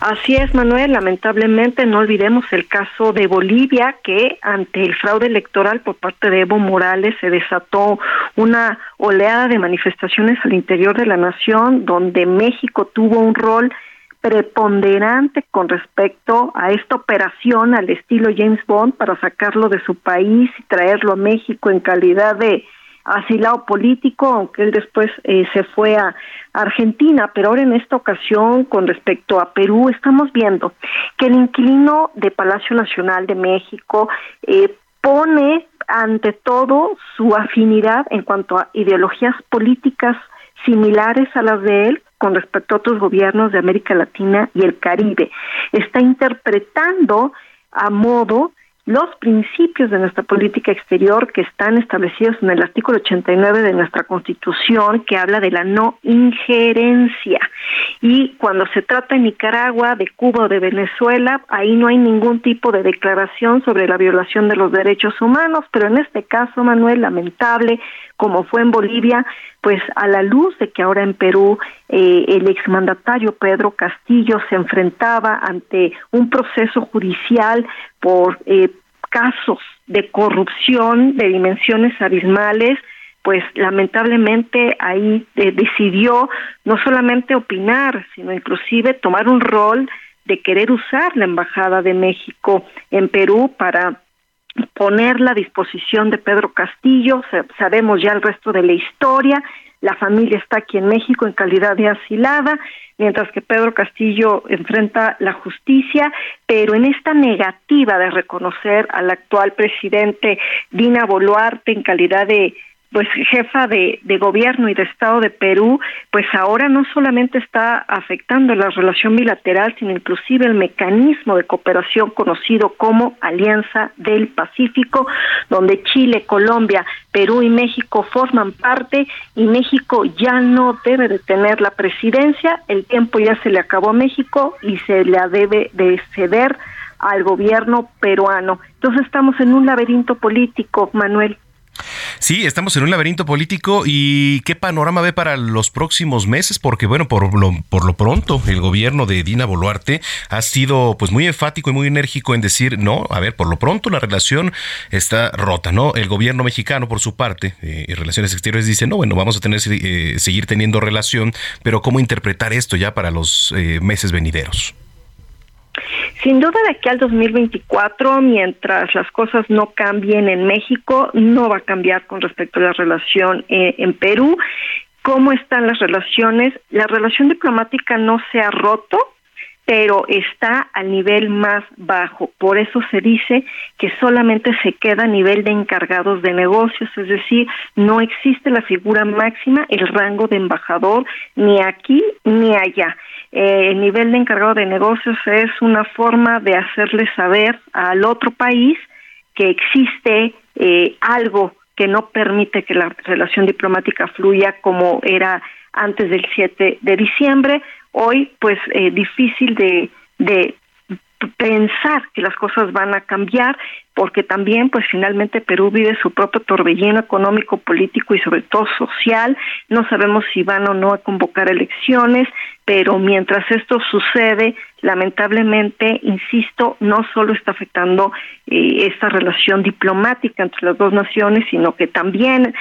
Así es, Manuel. Lamentablemente no olvidemos el caso de Bolivia, que ante el fraude electoral por parte de Evo Morales se desató una oleada de manifestaciones al interior de la nación, donde México tuvo un rol preponderante con respecto a esta operación al estilo James Bond para sacarlo de su país y traerlo a México en calidad de asilado político, aunque él después se fue a Argentina. Pero ahora en esta ocasión, con respecto a Perú, estamos viendo que el inquilino de Palacio Nacional de México pone ante todo su afinidad en cuanto a ideologías políticas similares a las de él con respecto a otros gobiernos de América Latina y el Caribe. Está interpretando a modo los principios de nuestra política exterior que están establecidos en el artículo 89 de nuestra Constitución, que habla de la no injerencia. Y cuando se trata de Nicaragua, de Cuba o de Venezuela, ahí no hay ningún tipo de declaración sobre la violación de los derechos humanos, pero en este caso, Manuel, lamentable, como fue en Bolivia, pues a la luz de que ahora en Perú el exmandatario Pedro Castillo se enfrentaba ante un proceso judicial por casos de corrupción de dimensiones abismales, pues lamentablemente ahí decidió no solamente opinar, sino inclusive tomar un rol de querer usar la Embajada de México en Perú para ponerla a disposición de Pedro Castillo. Sabemos ya el resto de la historia. La familia está aquí en México en calidad de asilada, mientras que Pedro Castillo enfrenta la justicia, pero en esta negativa de reconocer al actual presidente Dina Boluarte en calidad de jefa de gobierno y de Estado de Perú, pues ahora no solamente está afectando la relación bilateral, sino inclusive el mecanismo de cooperación conocido como Alianza del Pacífico, donde Chile, Colombia, Perú y México forman parte, y México ya no debe de tener la presidencia. El tiempo ya se le acabó a México y se la debe de ceder al gobierno peruano. Entonces estamos en un laberinto político, Manuel. Sí, estamos en un laberinto político. ¿Y qué panorama ve para los próximos meses? Porque bueno, por lo pronto el gobierno de Dina Boluarte ha sido pues muy enfático y muy enérgico en decir, no, a ver, por lo pronto la relación está rota, ¿no? El gobierno mexicano por su parte y Relaciones Exteriores dice, no, bueno, vamos a tener seguir teniendo relación, pero ¿cómo interpretar esto ya para los meses venideros? Sin duda, de aquí al 2024, mientras las cosas no cambien en México, no va a cambiar con respecto a la relación en Perú. ¿Cómo están las relaciones? La relación diplomática no se ha roto, pero está al nivel más bajo. Por eso se dice que solamente se queda a nivel de encargados de negocios, es decir, no existe la figura máxima, el rango de embajador, ni aquí ni allá. El nivel de encargado de negocios es una forma de hacerle saber al otro país que existe algo que no permite que la relación diplomática fluya como era antes del 7 de diciembre. Hoy, pues, difícil de pensar que las cosas van a cambiar, porque también, pues, finalmente Perú vive su propio torbellino económico, político y sobre todo social. No sabemos si van o no a convocar elecciones, pero mientras esto sucede, lamentablemente, insisto, no solo está afectando esta relación diplomática entre las dos naciones, sino que también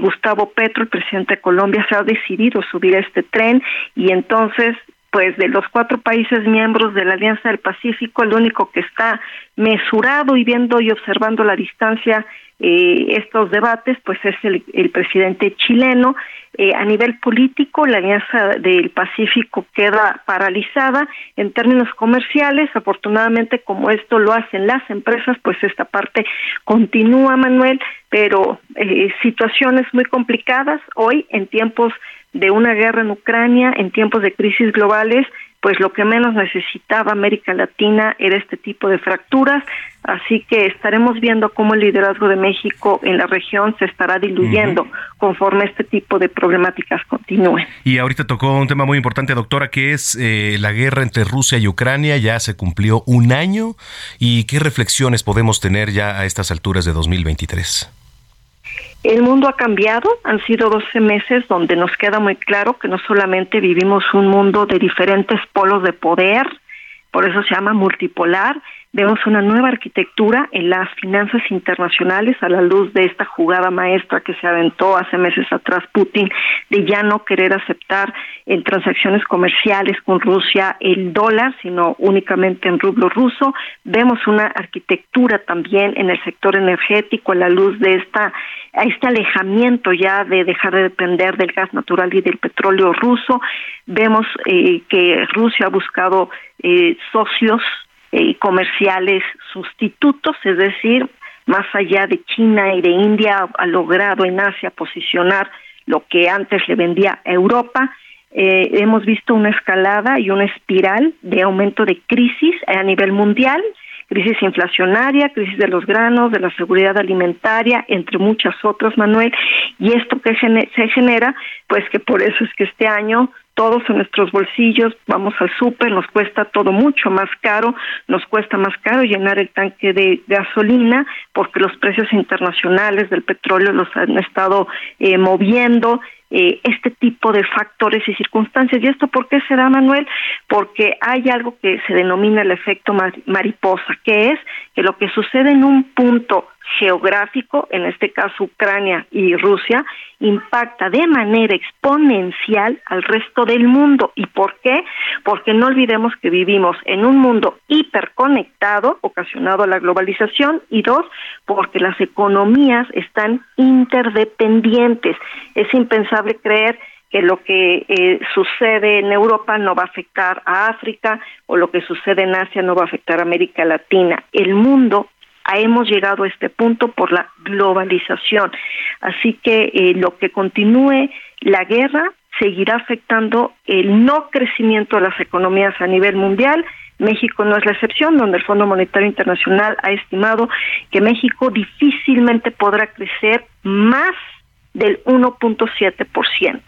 Gustavo Petro, el presidente de Colombia, se ha decidido subir a este tren, y entonces, pues de los 4 países miembros de la Alianza del Pacífico, el único que está mesurado y viendo y observando la distancia estos debates, pues es el presidente chileno. A nivel político, la Alianza del Pacífico queda paralizada. En términos comerciales, afortunadamente, como esto lo hacen las empresas, pues esta parte continúa, Manuel, pero situaciones muy complicadas hoy en tiempos de una guerra en Ucrania, en tiempos de crisis globales, pues lo que menos necesitaba América Latina era este tipo de fracturas, así que estaremos viendo cómo el liderazgo de México en la región se estará diluyendo conforme este tipo de problemáticas continúen. Y ahorita tocó un tema muy importante, doctora, que es la guerra entre Rusia y Ucrania. Ya se cumplió un año, ¿y qué reflexiones podemos tener ya a estas alturas de 2023? El mundo ha cambiado, han sido 12 meses donde nos queda muy claro que no solamente vivimos un mundo de diferentes polos de poder, por eso se llama multipolar. Vemos una nueva arquitectura en las finanzas internacionales a la luz de esta jugada maestra que se aventó hace meses atrás Putin, de ya no querer aceptar en transacciones comerciales con Rusia el dólar, sino únicamente en rublo ruso. Vemos una arquitectura también en el sector energético a la luz de este alejamiento ya de dejar de depender del gas natural y del petróleo ruso. Vemos que Rusia ha buscado socios comerciales sustitutos, es decir, más allá de China y de India, ha logrado en Asia posicionar lo que antes le vendía a Europa. Hemos visto una escalada y una espiral de aumento de crisis a nivel mundial, crisis inflacionaria, crisis de los granos, de la seguridad alimentaria, entre muchas otras, Manuel, y esto que se genera, pues que por eso es que este año todos en nuestros bolsillos vamos al súper, nos cuesta todo mucho más caro, nos cuesta más caro llenar el tanque de gasolina porque los precios internacionales del petróleo los han estado moviendo, este tipo de factores y circunstancias. ¿Y esto por qué se da, Manuel? Porque hay algo que se denomina el efecto mariposa, que es que lo que sucede en un punto geográfico, en este caso Ucrania y Rusia, impacta de manera exponencial al resto del mundo. ¿Y por qué? Porque no olvidemos que vivimos en un mundo hiperconectado, ocasionado a la globalización, y dos, porque las economías están interdependientes. Es impensable creer que lo que sucede en Europa no va a afectar a África, o lo que sucede en Asia no va a afectar a América Latina. El mundo, hemos llegado a este punto por la globalización. Así que lo que continúe la guerra seguirá afectando el no crecimiento de las economías a nivel mundial. México no es la excepción, donde el Fondo Monetario Internacional ha estimado que México difícilmente podrá crecer más del 1.7%.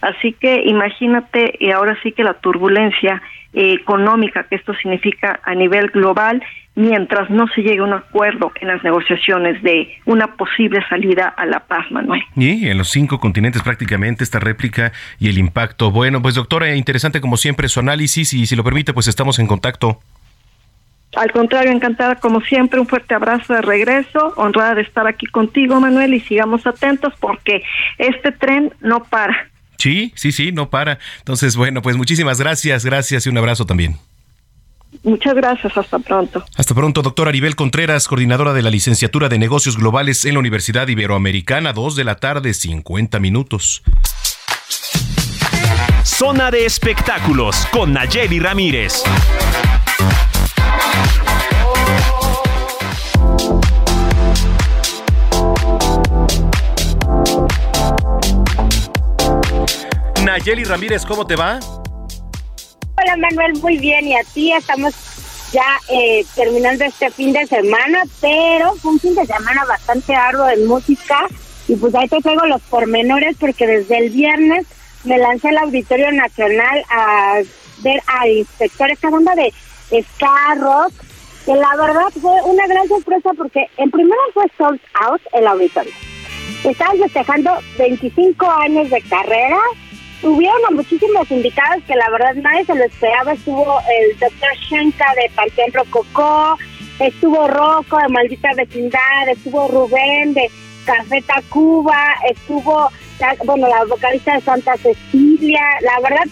Así que imagínate, ahora sí que la turbulencia económica que esto significa a nivel global, mientras no se llegue a un acuerdo en las negociaciones de una posible salida a la paz, Manuel. Y en los 5 continentes prácticamente esta réplica y el impacto. Bueno, pues doctora, interesante como siempre su análisis, y si lo permite, pues estamos en contacto. Al contrario, encantada como siempre, un fuerte abrazo de regreso, honrada de estar aquí contigo, Manuel, y sigamos atentos porque este tren no para. Sí, no para. Entonces, bueno, pues muchísimas gracias y un abrazo también. Muchas gracias, hasta pronto. Hasta pronto, doctora Aribel Contreras, coordinadora de la Licenciatura de Negocios Globales en la Universidad Iberoamericana, 2:50 p.m. Zona de espectáculos con Nayeli Ramírez. Nayeli Ramírez, ¿cómo te va? Hola Manuel, muy bien, y a ti. Estamos ya terminando este fin de semana, pero fue un fin de semana bastante arduo en música, y pues ahí te traigo los pormenores porque desde el viernes me lancé al Auditorio Nacional a ver al Inspector, esta banda de ska rock, que la verdad fue una gran sorpresa porque en primera fue sold out el auditorio. Estaban festejando 25 años de carrera. Tuvieron a muchísimos invitados que la verdad nadie se lo esperaba. Estuvo el Dr. Shenka de Panteón Rococó, estuvo Rocco de Maldita Vecindad, estuvo Rubén de Café Tacuba, estuvo la vocalista de Santa Cecilia. La verdad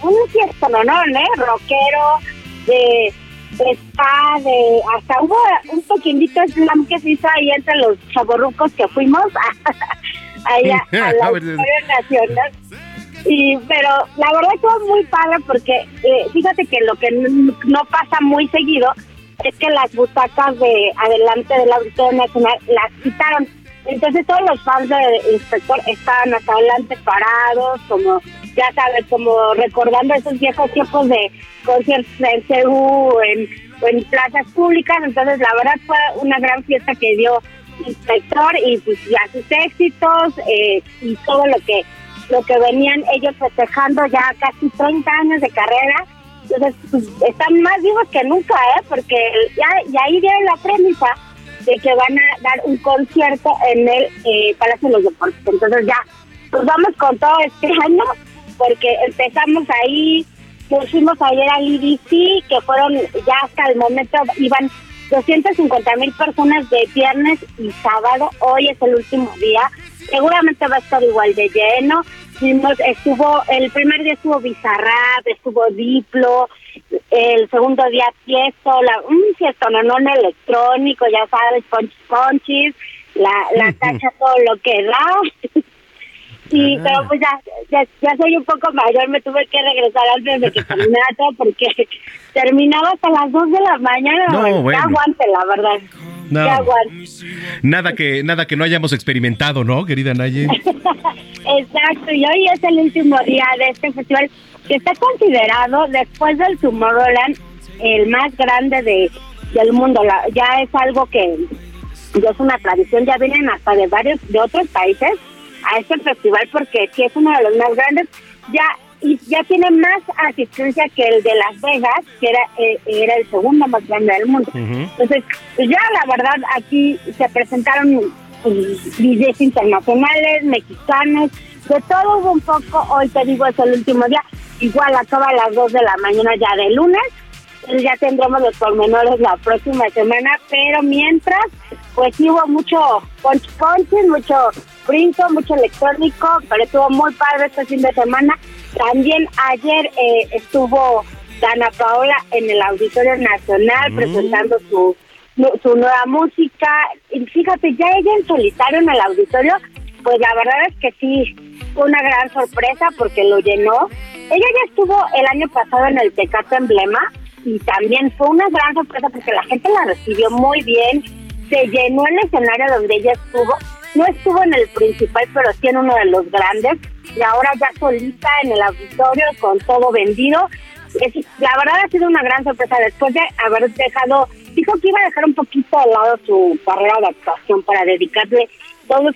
fue un fiesta nonón, rockero, de spa, hasta hubo un toquindito slam que se hizo ahí entre los chavorrucos que fuimos allá a la Auditorio Nacional. Y pero la verdad fue muy padre porque fíjate que lo que no pasa muy seguido es que las butacas de adelante del Auditorio Nacional las quitaron. Entonces todos los fans del Inspector estaban hasta adelante parados, como ya sabes, como recordando esos viejos tiempos de conciertos en Perú, en plazas públicas. Entonces la verdad fue una gran fiesta que dio Inspector, y pues ya sus éxitos y todo lo que venían ellos festejando ya casi 30 años de carrera. Entonces pues, están más vivos que nunca, porque ya ahí dieron la premisa de que van a dar un concierto en el Palacio de los Deportes. Entonces ya, pues vamos con todo este año, porque empezamos ahí, nos fuimos ayer al IDC, que fueron ya hasta el momento, iban 250,000 personas de viernes y sábado. Hoy es el último día. Seguramente va a estar igual de lleno. El primer día estuvo Bizarrap, estuvo Diplo, el segundo día Tiesto, un fiestononón electrónico, ya sabes, Ponchis, la Cacha, todo lo que da. Sí, pero pues ya soy un poco mayor, me tuve que regresar antes de que terminara todo porque terminaba hasta las 2 de la mañana. No, bueno. Ya aguante, la verdad. No. Ya aguante. Nada que no hayamos experimentado, ¿no, querida Naye? Exacto, y hoy es el último día de este festival que está considerado, después del Tomorrowland, el más grande del mundo. Ya es algo que ya es una tradición, ya vienen hasta de otros países a este festival porque sí es uno de los más grandes, ya tiene más asistencia que el de Las Vegas, que era el segundo más grande del mundo. Uh-huh. Entonces, ya la verdad aquí se presentaron DJs internacionales, mexicanos, de todo hubo un poco. Hoy te digo es el último día, igual acaba a las 2 de la mañana ya de lunes, Entonces ya tendremos los pormenores la próxima semana, pero mientras, pues sí hubo mucho ponche, mucho brinco, mucho electrónico, pero estuvo muy padre este fin de semana. También ayer estuvo Dana Paola en el Auditorio Nacional presentando su nueva música. Y fíjate, ya ella en solitario en el auditorio, pues la verdad es que sí, una gran sorpresa porque lo llenó. Ella ya estuvo el año pasado en el Tecate Emblema y también fue una gran sorpresa porque la gente la recibió muy bien. Se llenó el escenario donde ella estuvo. No estuvo en el principal, pero sí en uno de los grandes. Y ahora ya solita en el auditorio con todo vendido. La verdad ha sido una gran sorpresa después de haber dejado... Dijo que iba a dejar un poquito de lado su carrera de actuación para dedicarle todos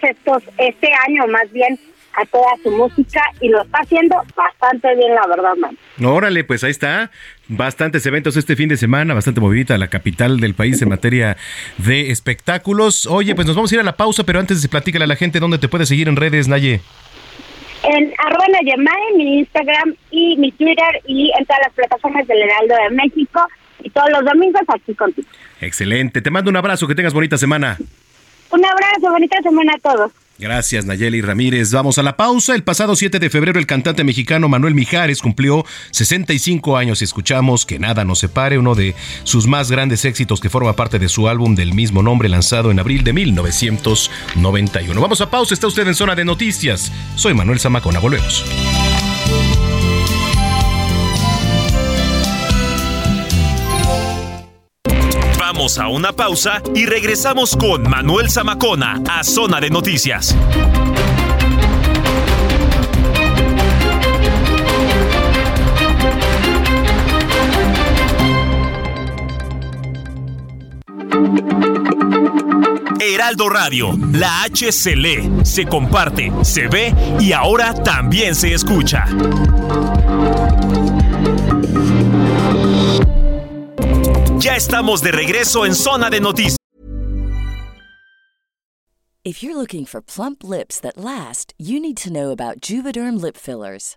este año más bien a toda su música, y lo está haciendo bastante bien, la verdad, man. Órale, pues ahí está. Bastantes eventos este fin de semana, bastante movidita la capital del país en materia de espectáculos. Oye, pues nos vamos a ir a la pausa, pero antes platícale a la gente dónde te puedes seguir en redes, Naye. En @Nayemae, mi Instagram y mi Twitter, y en todas las plataformas del Heraldo de México, y todos los domingos aquí contigo. Excelente, te mando un abrazo, que tengas bonita semana. Un abrazo, bonita semana a todos. Gracias, Nayeli Ramírez. Vamos a la pausa. El pasado 7 de febrero, el cantante mexicano Manuel Mijares cumplió 65 años. Escuchamos Que Nada Nos Separe, uno de sus más grandes éxitos que forma parte de su álbum del mismo nombre, lanzado en abril de 1991. Vamos a pausa. Está usted en Zona de Noticias. Soy Manuel Zamacona. Volvemos. Vamos a una pausa y regresamos con Manuel Zamacona a Zona de Noticias. Heraldo Radio, la H se lee, se comparte, se ve y ahora también se escucha. Ya estamos de regreso en Zona de Noticias. If you're looking for plump lips that last, you need to know about Juvederm lip fillers.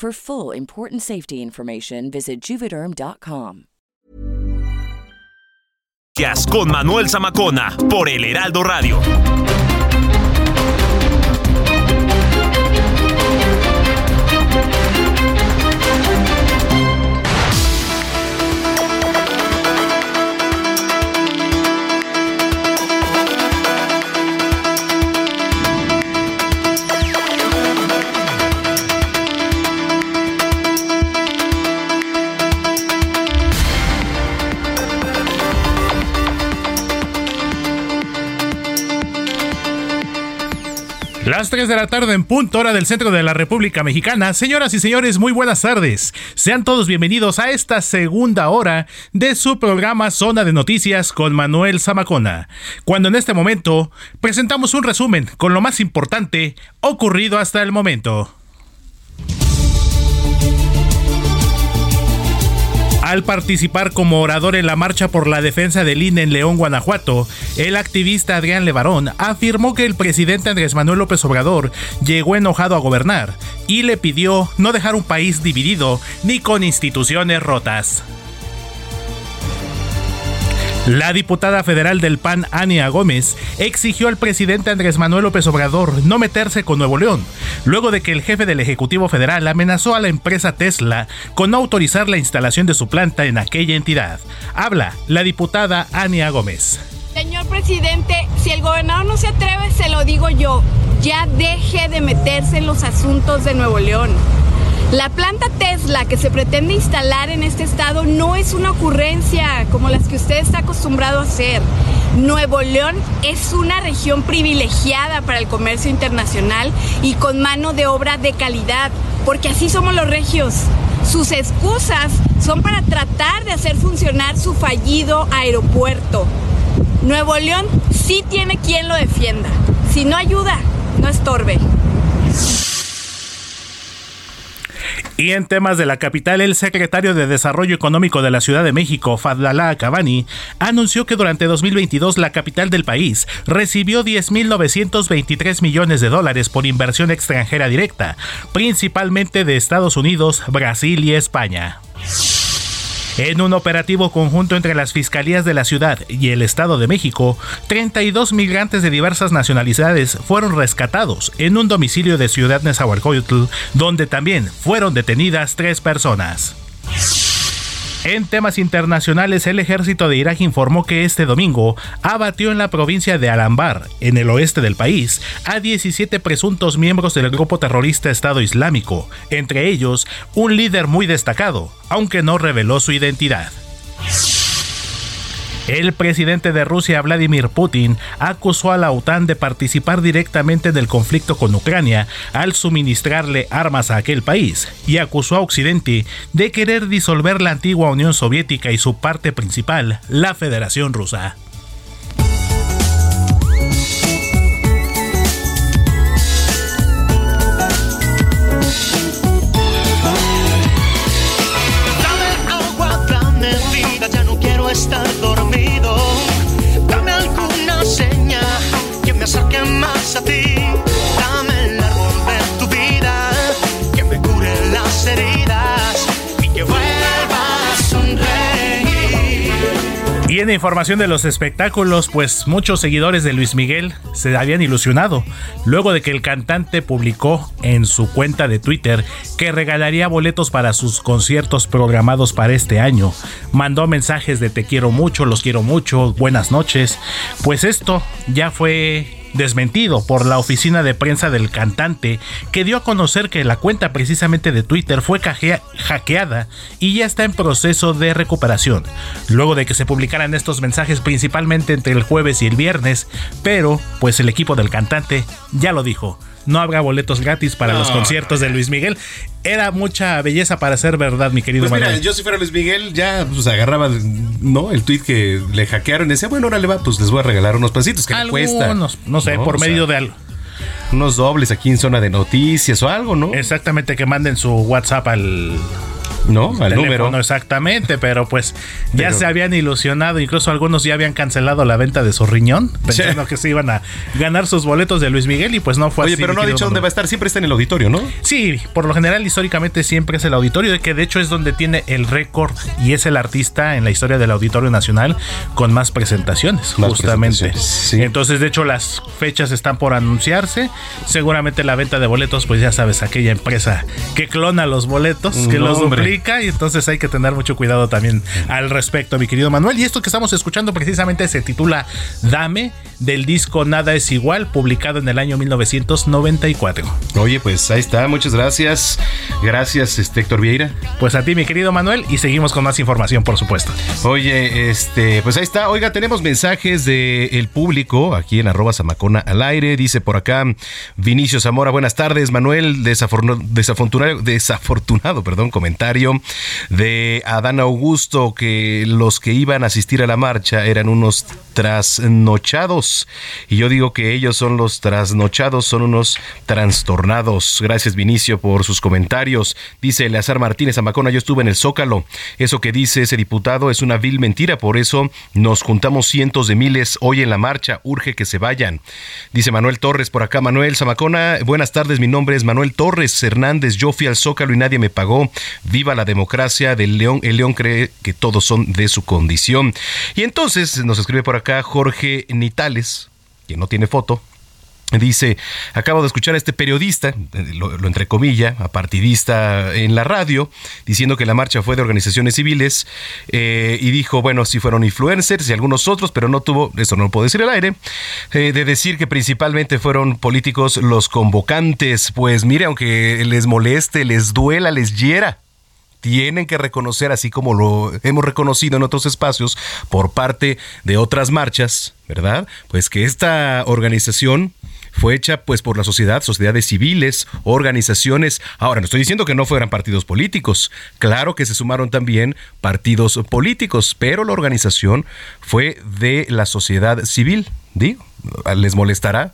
For full important safety information, visit Juvederm.com. Con Manuel Zamacona por El Heraldo Radio. Las 3 de la tarde en punto, hora del centro de la República Mexicana. Señoras y señores, muy buenas tardes. Sean todos bienvenidos a esta segunda hora de su programa Zona de Noticias con Manuel Zamacona, cuando en este momento presentamos un resumen con lo más importante ocurrido hasta el momento. Al participar como orador en la marcha por la defensa del INE en León, Guanajuato, el activista Adrián Levarón afirmó que el presidente Andrés Manuel López Obrador llegó enojado a gobernar y le pidió no dejar un país dividido ni con instituciones rotas. La diputada federal del PAN, Ania Gómez, exigió al presidente Andrés Manuel López Obrador no meterse con Nuevo León, luego de que el jefe del Ejecutivo Federal amenazó a la empresa Tesla con no autorizar la instalación de su planta en aquella entidad. Habla la diputada Ania Gómez. Señor presidente, si el gobernador no se atreve, se lo digo yo, ya deje de meterse en los asuntos de Nuevo León. La planta Tesla que se pretende instalar en este estado no es una ocurrencia como las que usted está acostumbrado a hacer. Nuevo León es una región privilegiada para el comercio internacional y con mano de obra de calidad, porque así somos los regios. Sus excusas son para tratar de hacer funcionar su fallido aeropuerto. Nuevo León sí tiene quien lo defienda. Si no ayuda, no estorbe. Y en temas de la capital, el secretario de Desarrollo Económico de la Ciudad de México, Fadlalá Cavani, anunció que durante 2022 la capital del país recibió $10,923 millones por inversión extranjera directa, principalmente de Estados Unidos, Brasil y España. En un operativo conjunto entre las fiscalías de la ciudad y el Estado de México, 32 migrantes de diversas nacionalidades fueron rescatados en un domicilio de Ciudad Nezahualcóyotl, donde también fueron detenidas 3 personas. En temas internacionales, el ejército de Irak informó que este domingo abatió en la provincia de Al-Anbar, en el oeste del país, a 17 presuntos miembros del grupo terrorista Estado Islámico, entre ellos un líder muy destacado, aunque no reveló su identidad. El presidente de Rusia, Vladimir Putin, acusó a la OTAN de participar directamente en el conflicto con Ucrania al suministrarle armas a aquel país y acusó a Occidente de querer disolver la antigua Unión Soviética y su parte principal, la Federación Rusa. Estar dormido, dame alguna señal que me acerque más a ti, dame el árbol de tu vida, que me cure las heridas y que vuelva a sonreír. Y en información de los espectáculos, pues muchos seguidores de Luis Miguel se habían ilusionado luego de que el cantante publicó en su cuenta de Twitter que regalaría boletos para sus conciertos programados para este año. Mandó mensajes de te quiero mucho, los quiero mucho, buenas noches. Pues esto ya fue desmentido por la oficina de prensa del cantante, que dio a conocer que la cuenta precisamente de Twitter fue hackeada y ya está en proceso de recuperación, luego de que se publicaran estos mensajes principalmente entre el jueves y el viernes, pero pues el equipo del cantante ya lo dijo, no habrá boletos gratis para los conciertos de Luis Miguel. Era mucha belleza para ser verdad, mi querido Manuel. Mira, yo si fuera Luis Miguel, ya pues agarraba, ¿no?, el tweet que le hackearon y decía, bueno, órale va, pues les voy a regalar unos pancitos que le cuesta. No sé, por medio de algo. Unos dobles aquí en Zona de Noticias o algo, ¿no? Exactamente, que manden su WhatsApp al... No, al número. Exactamente, pero pues ya se habían ilusionado, incluso algunos ya habían cancelado la venta de su riñón, pensando que se iban a ganar sus boletos de Luis Miguel y pues no fue así. Oye, pero no ha dicho dónde va a estar, siempre está en el auditorio, ¿no? Sí, por lo general históricamente siempre es el auditorio, que de hecho es donde tiene el récord y es el artista en la historia del Auditorio Nacional con más presentaciones, justamente. Sí. Entonces, de hecho, las fechas están por anunciarse, seguramente la venta de boletos, pues ya sabes, aquella empresa que clona los boletos, que los duplica. Y entonces hay que tener mucho cuidado también al respecto, mi querido Manuel. Y esto que estamos escuchando precisamente se titula Dame, del disco Nada es Igual, publicado en el año 1994. Oye, pues ahí está, muchas gracias. Gracias, Héctor Vieira. Pues a ti, mi querido Manuel, y seguimos con más información, por supuesto. Oye, pues ahí está. Oiga, tenemos mensajes del público aquí en @Zamacona al aire. Dice por acá Vinicio Zamora, buenas tardes, Manuel. Desafortunado, comentario de Adán Augusto, que los que iban a asistir a la marcha eran unos trasnochados, y yo digo que ellos son los trasnochados, son unos trastornados. Gracias, Vinicio, por sus comentarios. Dice Eleazar Martínez, Zamacona, yo estuve en el Zócalo, eso que dice ese diputado es una vil mentira, por eso nos juntamos cientos de miles hoy en la marcha, urge que se vayan. Dice Manuel Torres por acá, Manuel Zamacona, buenas tardes, mi nombre es Manuel Torres Hernández, yo fui al Zócalo y nadie me pagó, viva viva la democracia del León. El León cree que todos son de su condición. Y entonces nos escribe por acá Jorge Nitales, quien no tiene foto. Dice, acabo de escuchar a este periodista, lo entrecomilla, apartidista en la radio, diciendo que la marcha fue de organizaciones civiles y dijo, bueno, sí fueron influencers y algunos otros, pero no tuvo, esto no lo puedo decir al aire, de decir que principalmente fueron políticos los convocantes. Pues mire, aunque les moleste, les duela, les hiera, tienen que reconocer, así como lo hemos reconocido en otros espacios por parte de otras marchas, ¿verdad? Pues que esta organización fue hecha pues por la sociedad, sociedades civiles, organizaciones. Ahora, no estoy diciendo que no fueran partidos políticos. Claro que se sumaron también partidos políticos, pero la organización fue de la sociedad civil. Digo, ¿les molestará?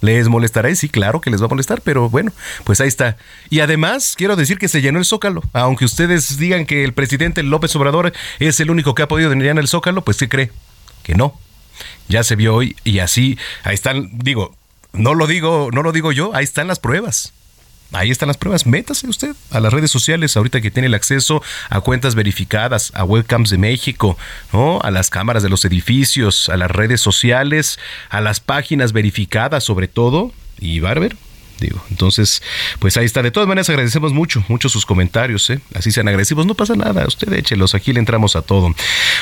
Les molestará, y sí, claro que les va a molestar, pero bueno, pues ahí está. Y además, quiero decir que se llenó el Zócalo. Aunque ustedes digan que el presidente López Obrador es el único que ha podido llenar el Zócalo, pues ¿qué cree? Que no. Ya se vio hoy y así, ahí están, digo, no lo digo yo, ahí están las pruebas. Ahí están las pruebas. Métase usted a las redes sociales ahorita que tiene el acceso a cuentas verificadas, a webcams de México, ¿no? A las cámaras de los edificios, a las redes sociales, a las páginas verificadas sobre todo, y va a ver. Digo, entonces, pues ahí está. De todas maneras, agradecemos mucho sus comentarios, ¿eh? Así sean agresivos, no pasa nada. Usted échelos, aquí le entramos a todo.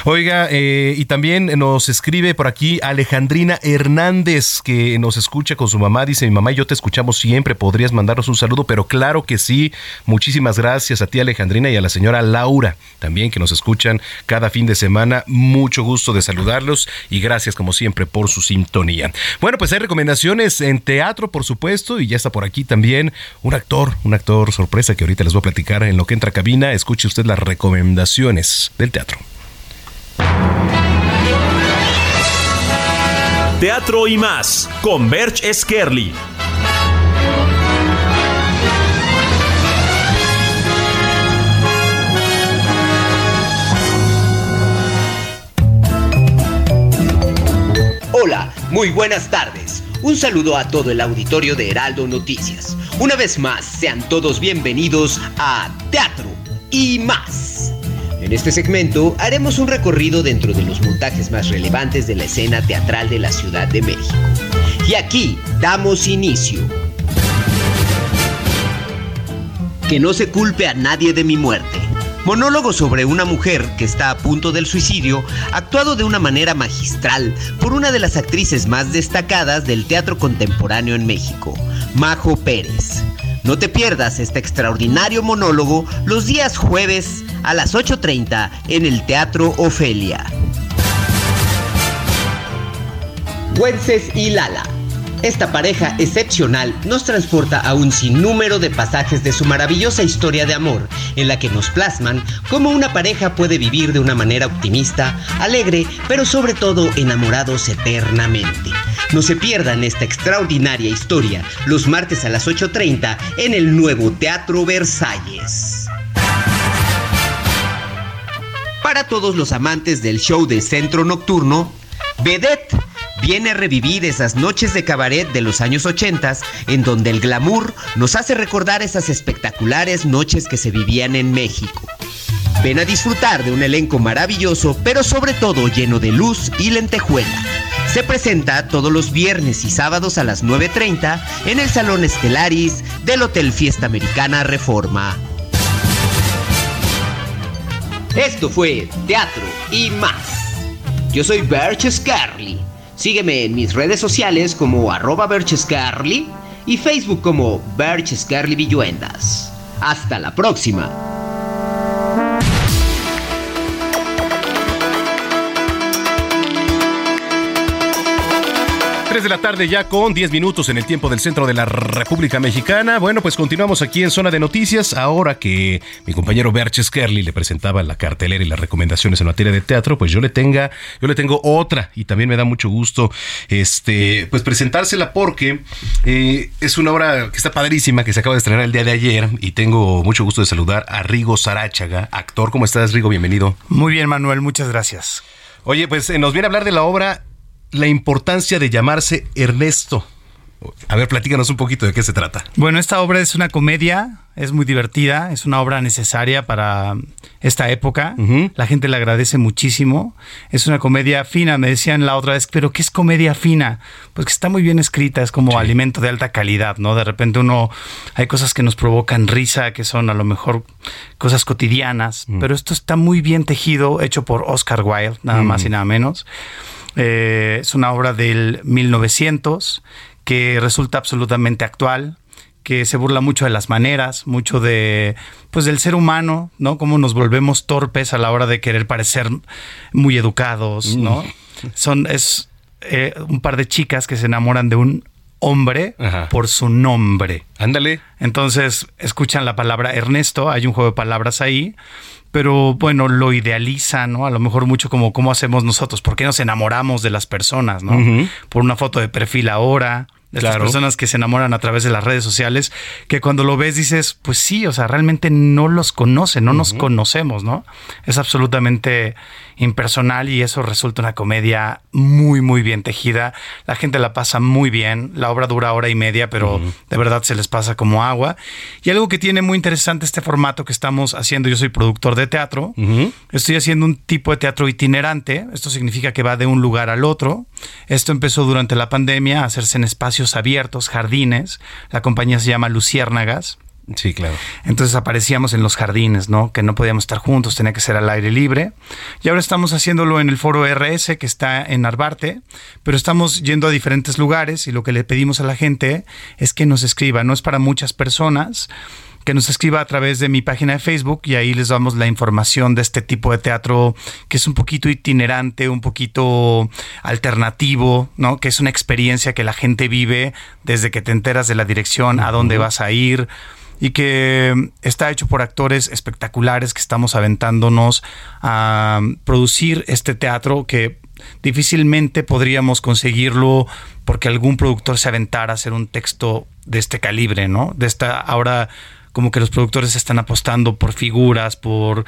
Oiga, y también nos escribe por aquí Alejandrina Hernández, que nos escucha con su mamá. Dice, mi mamá y yo te escuchamos siempre, podrías mandarnos un saludo, pero claro que sí. Muchísimas gracias a ti, Alejandrina, y a la señora Laura, también, que nos escuchan cada fin de semana. Mucho gusto de saludarlos y gracias, como siempre, por su sintonía. Bueno, pues hay recomendaciones en teatro, por supuesto, y ya está por aquí también un actor sorpresa que ahorita les voy a platicar en lo que entra a cabina. Escuche usted las recomendaciones del teatro. Teatro y más con Berch Esquerli. Hola, muy buenas tardes. Un saludo a todo el auditorio de Heraldo Noticias. Una vez más, sean todos bienvenidos a Teatro y Más. En este segmento haremos un recorrido dentro de los montajes más relevantes de la escena teatral de la Ciudad de México. Y aquí damos inicio. Que no se culpe a nadie de mi muerte. Monólogo sobre una mujer que está a punto del suicidio, actuado de una manera magistral por una de las actrices más destacadas del teatro contemporáneo en México, Majo Pérez. No te pierdas este extraordinario monólogo los días jueves a las 8:30 en el Teatro Ofelia. Güences y Lala. Esta pareja excepcional nos transporta a un sinnúmero de pasajes de su maravillosa historia de amor, en la que nos plasman cómo una pareja puede vivir de una manera optimista, alegre, pero sobre todo enamorados eternamente. No se pierdan esta extraordinaria historia los martes a las 8:30 en el nuevo Teatro Versalles. Para todos los amantes del show de Centro Nocturno, Vedette viene a revivir esas noches de cabaret de los años 80, en donde el glamour nos hace recordar esas espectaculares noches que se vivían en México. Ven a disfrutar de un elenco maravilloso, pero sobre todo lleno de luz y lentejuela. Se presenta todos los viernes y sábados a las 9:30 en el Salón Estelaris del Hotel Fiesta Americana Reforma. Esto fue Teatro y Más. Yo soy Berch Scarly. Sígueme en mis redes sociales como @berchescarly y Facebook como Berchescarly Villuendas. Hasta la próxima. Tres de la tarde ya con 10 minutos en el tiempo del centro de la República Mexicana. Bueno, pues continuamos aquí en Zona de Noticias. Ahora que mi compañero Berch Esquerli le presentaba la cartelera y las recomendaciones en materia de teatro, pues yo le tengo otra, y también me da mucho gusto pues presentársela, porque es una obra que está padrísima, que se acaba de estrenar el día de ayer, y tengo mucho gusto de saludar a Rigo Saráchaga. Actor, ¿cómo estás, Rigo? Bienvenido. Muy bien, Manuel, muchas gracias. Oye, pues nos viene a hablar de la obra La importancia de llamarse Ernesto. A ver, platícanos un poquito de qué se trata. Bueno, esta obra es una comedia, es muy divertida, es una obra necesaria para esta época. Uh-huh. La gente le agradece muchísimo. Es una comedia fina, me decían la otra vez, pero ¿qué es comedia fina? Pues que está muy bien escrita, es como alimento de alta calidad, ¿no? De repente hay cosas que nos provocan risa, que son a lo mejor cosas cotidianas, pero esto está muy bien tejido, hecho por Oscar Wilde, nada más y nada menos. Es una obra del 1900 que resulta absolutamente actual, que se burla mucho de las maneras, mucho de, pues, del ser humano, ¿no? Cómo nos volvemos torpes a la hora de querer parecer muy educados, ¿no? Es un par de chicas que se enamoran de un hombre por su nombre. Ándale. Entonces escuchan la palabra Ernesto, hay un juego de palabras ahí, pero bueno, lo idealiza, ¿no? A lo mejor mucho como cómo hacemos nosotros, por qué nos enamoramos de las personas, ¿no? Uh-huh. Por una foto de perfil ahora, de estas personas que se enamoran a través de las redes sociales, que cuando lo ves dices, pues sí, o sea, realmente no los conocen, no nos conocemos, ¿no? Es absolutamente impersonal y eso resulta una comedia muy, muy bien tejida. La gente la pasa muy bien. La obra dura hora y media, pero de verdad se les pasa como agua. Y algo que tiene muy interesante este formato que estamos haciendo, yo soy productor de teatro, estoy haciendo un tipo de teatro itinerante. Esto significa que va de un lugar al otro. Esto empezó durante la pandemia a hacerse en espacios abiertos, jardines. La compañía se llama Luciérnagas. Sí, claro. Entonces aparecíamos en los jardines, ¿no? Que no podíamos estar juntos, tenía que ser al aire libre. Y ahora estamos haciéndolo en el foro RS, que está en Narvarte, pero estamos yendo a diferentes lugares y lo que le pedimos a la gente es que nos escriba. No es para muchas personas, que nos escriba a través de mi página de Facebook y ahí les damos la información de este tipo de teatro que es un poquito itinerante, un poquito alternativo, ¿no? Que es una experiencia que la gente vive desde que te enteras de la dirección, a dónde vas a ir, y que está hecho por actores espectaculares que estamos aventándonos a producir este teatro que difícilmente podríamos conseguirlo porque algún productor se aventara a hacer un texto de este calibre, ¿no? De esta, ahora como que los productores están apostando por figuras, por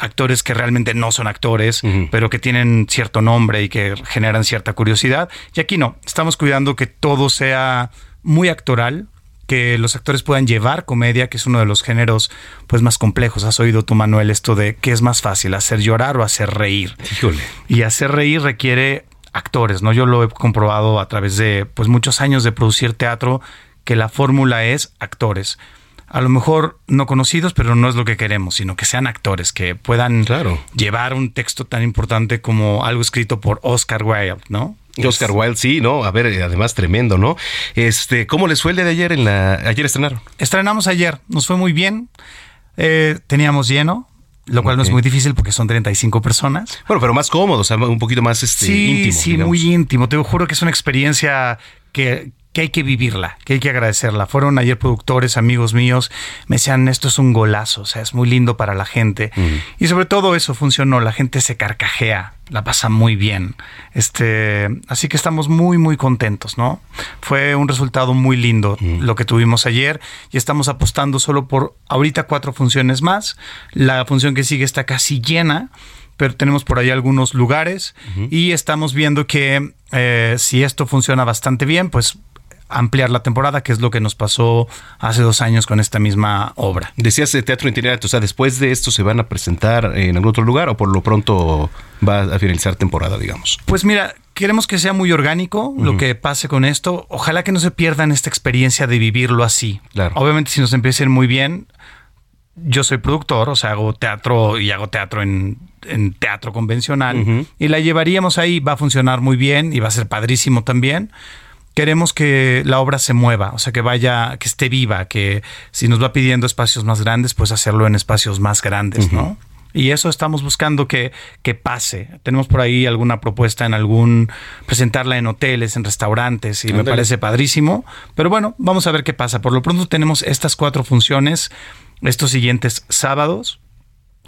actores que realmente no son actores, pero que tienen cierto nombre y que generan cierta curiosidad. Y aquí no, estamos cuidando que todo sea muy actoral, que los actores puedan llevar comedia, que es uno de los géneros pues más complejos. ¿Has oído tú, Manuel, esto de qué es más fácil, hacer llorar o hacer reír? Híjole. Y hacer reír requiere actores, ¿no? Yo lo he comprobado a través de pues muchos años de producir teatro, que la fórmula es actores. A lo mejor no conocidos, pero no es lo que queremos, sino que sean actores, que puedan llevar un texto tan importante como algo escrito por Oscar Wilde, ¿no? Oscar Wilde, sí, ¿no? A ver, además tremendo, ¿no? ¿Cómo les fue el día de ayer? Ayer estrenaron. Estrenamos ayer, nos fue muy bien, teníamos lleno, lo cual no es muy difícil porque son 35 personas. Bueno, pero más cómodo, o sea, un poquito más íntimo. Sí, digamos. Muy íntimo, te juro que es una experiencia que hay que vivirla, que hay que agradecerla. Fueron ayer productores, amigos míos, me decían, esto es un golazo, o sea, es muy lindo para la gente. Y sobre todo eso funcionó, la gente se carcajea, la pasa muy bien. Así que estamos muy, muy contentos, ¿no? Fue un resultado muy lindo lo que tuvimos ayer y estamos apostando solo por ahorita 4 funciones más. La función que sigue está casi llena, pero tenemos por ahí algunos lugares y estamos viendo que si esto funciona bastante bien, pues ampliar la temporada, que es lo que nos pasó hace 2 años con esta misma obra. Decías de teatro itinerante, o sea, ¿después de esto se van a presentar en algún otro lugar o por lo pronto va a finalizar temporada, digamos? Pues mira, queremos que sea muy orgánico lo que pase con esto. Ojalá que no se pierdan esta experiencia de vivirlo así. Claro. Obviamente si nos empieza a ir muy bien, yo soy productor, o sea, hago teatro en teatro convencional y la llevaríamos ahí, va a funcionar muy bien y va a ser padrísimo también. Queremos que la obra se mueva, o sea, que vaya, que esté viva, que si nos va pidiendo espacios más grandes, pues hacerlo en espacios más grandes, ¿no? Y eso estamos buscando que pase. Tenemos por ahí alguna propuesta presentarla en hoteles, en restaurantes, y me parece padrísimo. Pero bueno, vamos a ver qué pasa. Por lo pronto tenemos estas 4 funciones estos siguientes sábados.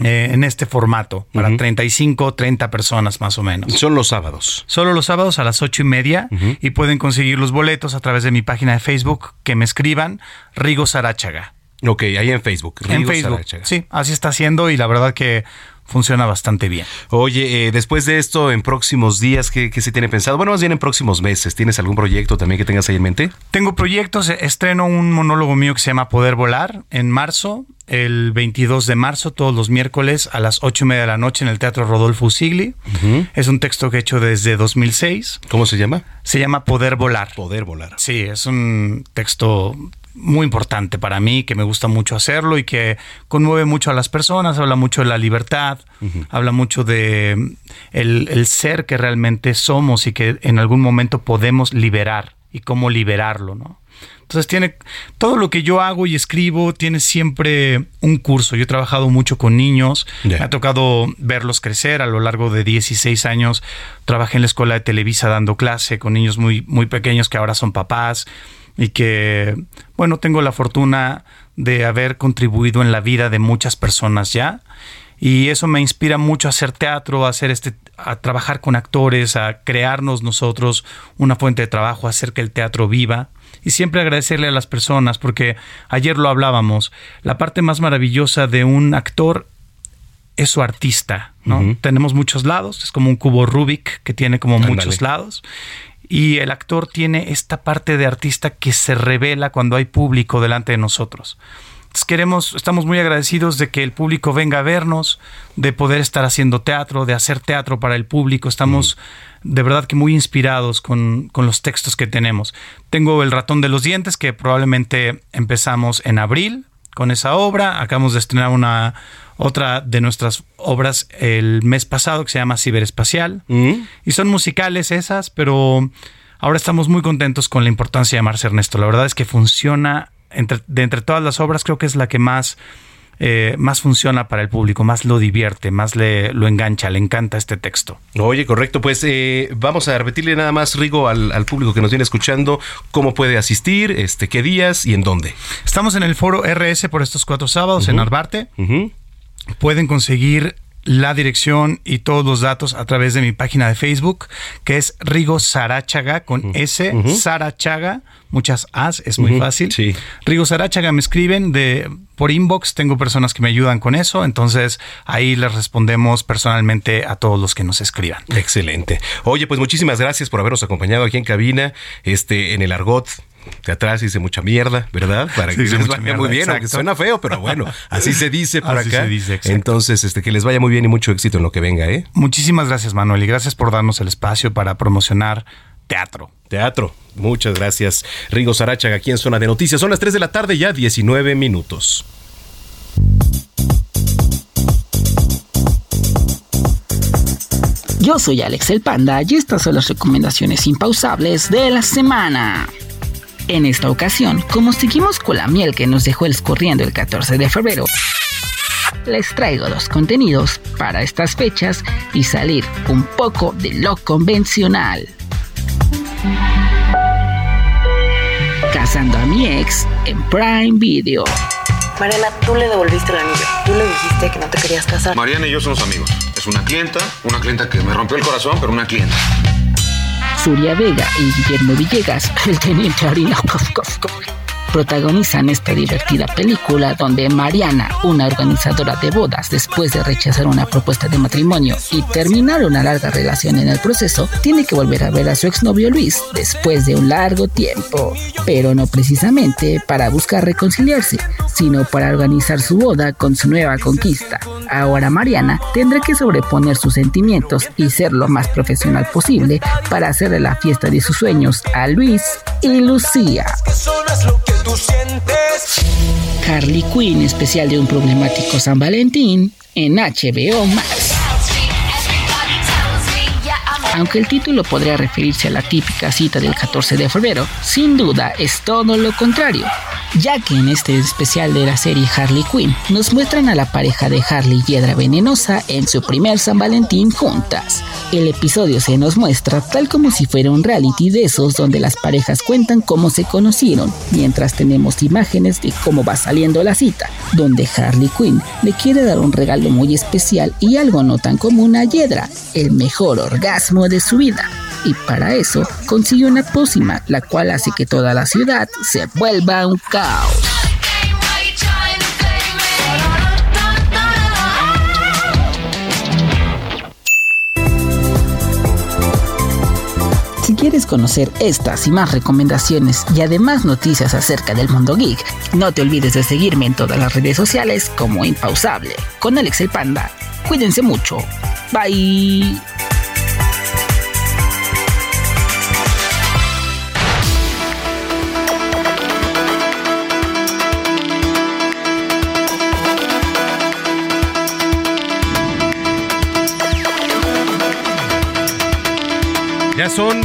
En este formato, para 30 personas más o menos. ¿Son los sábados? Solo los sábados a las 8:30 y pueden conseguir los boletos a través de mi página de Facebook, que me escriban, Rigo Saráchaga. Ok, ahí en Facebook. Rigo Saráchaga. Sí, así está haciendo y la verdad que funciona bastante bien. Oye, después de esto, en próximos días, ¿qué se tiene pensado? Bueno, más bien en próximos meses. ¿Tienes algún proyecto también que tengas ahí en mente? Tengo proyectos. Estreno un monólogo mío que se llama Poder Volar en marzo, el 22 de marzo, todos los miércoles a las 8:30 de la noche en el Teatro Rodolfo Usigli. Uh-huh. Es un texto que he hecho desde 2006. ¿Cómo se llama? Se llama Poder Volar. Poder Volar. Sí, es un texto muy importante para mí, que me gusta mucho hacerlo y que conmueve mucho a las personas, habla mucho de la libertad, uh-huh, habla mucho de el ser que realmente somos y que en algún momento podemos liberar y cómo liberarlo, ¿no? Entonces tiene todo lo que yo hago y escribo, tiene siempre un curso. Yo he trabajado mucho con niños, yeah, me ha tocado verlos crecer a lo largo de 16 años. Trabajé en la escuela de Televisa dando clase con niños muy, muy pequeños que ahora son papás. Y que, bueno, tengo la fortuna de haber contribuido en la vida de muchas personas ya. Y eso me inspira mucho a hacer teatro, a trabajar con actores, a crearnos nosotros una fuente de trabajo, a hacer que el teatro viva. Y siempre agradecerle a las personas, porque ayer lo hablábamos, la parte más maravillosa de un actor es su artista, ¿no? Uh-huh. Tenemos muchos lados, es como un cubo Rubik que tiene como muchos lados. Y el actor tiene esta parte de artista que se revela cuando hay público delante de nosotros. Entonces estamos muy agradecidos de que el público venga a vernos, de poder estar haciendo teatro, de hacer teatro para el público. Estamos de verdad que muy inspirados con los textos que tenemos. Tengo El Ratón de los Dientes, que probablemente empezamos en abril con esa obra. Acabamos de estrenar otra de nuestras obras el mes pasado que se llama Ciberespacial. ¿Mm? Y son musicales esas, pero ahora estamos muy contentos con la importancia de Marce Ernesto. La verdad es que funciona, de entre todas las obras, creo que es la que más funciona para el público, más lo divierte, más lo engancha, le encanta este texto. Oye, correcto, pues vamos a repetirle nada más, Rigo, al público que nos viene escuchando, cómo puede asistir, qué días y en dónde. Estamos en el foro RS por estos 4 sábados, uh-huh, en Narvarte. Uh-huh. Pueden conseguir la dirección y todos los datos a través de mi página de Facebook, que es Rigo Sarachaga, con S, uh-huh, Sarachaga, muchas As, es muy, uh-huh, fácil. Sí. Rigo Sarachaga, me escriben por inbox, tengo personas que me ayudan con eso, entonces ahí les respondemos personalmente a todos los que nos escriban. Excelente. Oye, pues muchísimas gracias por habernos acompañado aquí en cabina, en el argot teatral se dice mucha mierda, ¿verdad? Para que les vaya mierda, muy bien, exacto, aunque suena feo, pero bueno, así se dice por acá. Se dice, entonces, que les vaya muy bien y mucho éxito en lo que venga, ¿eh? Muchísimas gracias, Manuel, y gracias por darnos el espacio para promocionar teatro. Teatro. Muchas gracias, Rigo Sarachaga, aquí en Zona de Noticias. Son las 3 de la tarde, ya 19 minutos. Yo soy Alex el Panda y estas son las recomendaciones impausables de la semana. En esta ocasión, como seguimos con la miel que nos dejó escurriendo el 14 de febrero, les traigo 2 contenidos para estas fechas y salir un poco de lo convencional. Casando a mi ex en Prime Video. Mariana, tú le devolviste el anillo. Tú le dijiste que no te querías casar. Mariana y yo somos amigos. Es una clienta que me rompió el corazón, pero una clienta. Zuria Vega y Guillermo Villegas, el teniente Orina, protagonizan esta divertida película donde Mariana, una organizadora de bodas, después de rechazar una propuesta de matrimonio y terminar una larga relación en el proceso, tiene que volver a ver a su exnovio Luis después de un largo tiempo, pero no precisamente para buscar reconciliarse, sino para organizar su boda con su nueva conquista. Ahora Mariana tendrá que sobreponer sus sentimientos y ser lo más profesional posible para hacerle la fiesta de sus sueños a Luis y Lucía. Harley Quinn, especial de un problemático San Valentín en HBO Max. Aunque el título podría referirse a la típica cita del 14 de febrero, sin duda es todo lo contrario, ya que en este especial de la serie Harley Quinn nos muestran a la pareja de Harley Hiedra Venenosa en su primer San Valentín juntas. El episodio se nos muestra tal como si fuera un reality de esos donde las parejas cuentan cómo se conocieron, mientras tenemos imágenes de cómo va saliendo la cita, donde Harley Quinn le quiere dar un regalo muy especial y algo no tan común a Hiedra, el mejor orgasmo de su vida, y para eso consigue una pócima, la cual hace que toda la ciudad se vuelva un caos. quieres conocer estas y más recomendaciones y además noticias acerca del mundo geek, no te olvides de seguirme en todas las redes sociales como Impausable, con Alex el Panda. Cuídense mucho. Bye. Ya son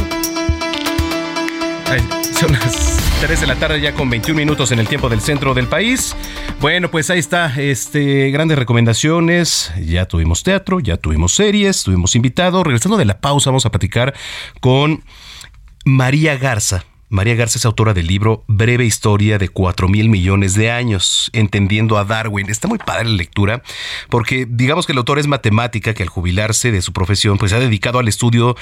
las 3 de la tarde ya con 21 minutos en el tiempo del centro del país. Bueno, pues ahí está, grandes recomendaciones. Ya tuvimos teatro, ya tuvimos series, tuvimos invitados. Regresando de la pausa vamos a platicar con María Garza. María Garza es autora del libro Breve Historia de 4,000 millones de años, Entendiendo a Darwin. Está muy padre la lectura porque digamos que el autor es matemática que al jubilarse de su profesión pues se ha dedicado al estudio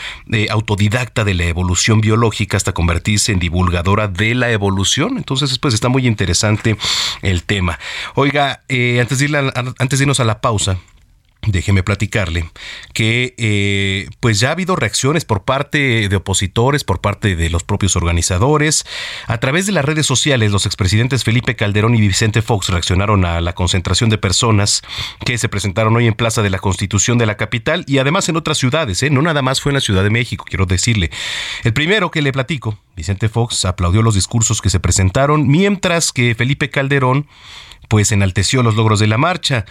autodidacta de la evolución biológica hasta convertirse en divulgadora de la evolución. Entonces pues está muy interesante el tema. Oiga, antes de irnos a la pausa, déjeme platicarle que pues ya ha habido reacciones por parte de opositores, por parte de los propios organizadores. A través de las redes sociales, los expresidentes Felipe Calderón y Vicente Fox reaccionaron a la concentración de personas que se presentaron hoy en Plaza de la Constitución de la capital y además en otras ciudades, No nada más fue en la Ciudad de México, quiero decirle. El primero que le platico, Vicente Fox, aplaudió los discursos que se presentaron, mientras que Felipe Calderón pues enalteció los logros de la marcha.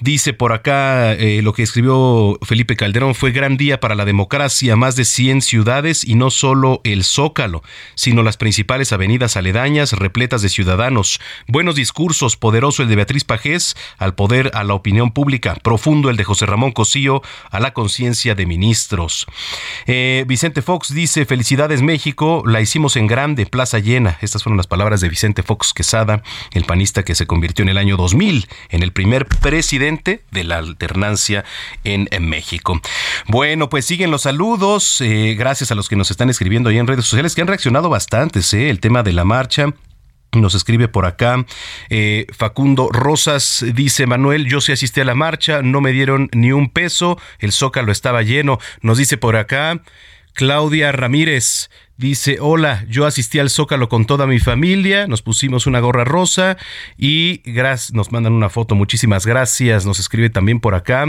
Dice por acá, lo que escribió Felipe Calderón fue: gran día para la democracia, más de 100 ciudades y no solo el Zócalo, sino las principales avenidas aledañas repletas de ciudadanos. Buenos discursos, poderoso el de Beatriz Pagés, al poder, a la opinión pública; profundo el de José Ramón Cossío, a la conciencia de ministros. Vicente Fox dice: felicidades México, la hicimos en grande, plaza llena. Estas fueron las palabras de Vicente Fox Quesada, el panista que se convirtió en el año 2000 en el primer presidente de la alternancia en México. Bueno, pues siguen los saludos. Gracias a los que nos están escribiendo ahí en redes sociales, que han reaccionado bastantes, el tema de la marcha. Nos escribe por acá Facundo Rosas, dice: Manuel, yo sí asistí a la marcha, no me dieron ni un peso, el Zócalo estaba lleno. Nos dice por acá Claudia Ramírez, dice: hola, yo asistí al Zócalo con toda mi familia, nos pusimos una gorra rosa y nos mandan una foto, muchísimas gracias. Nos escribe también por acá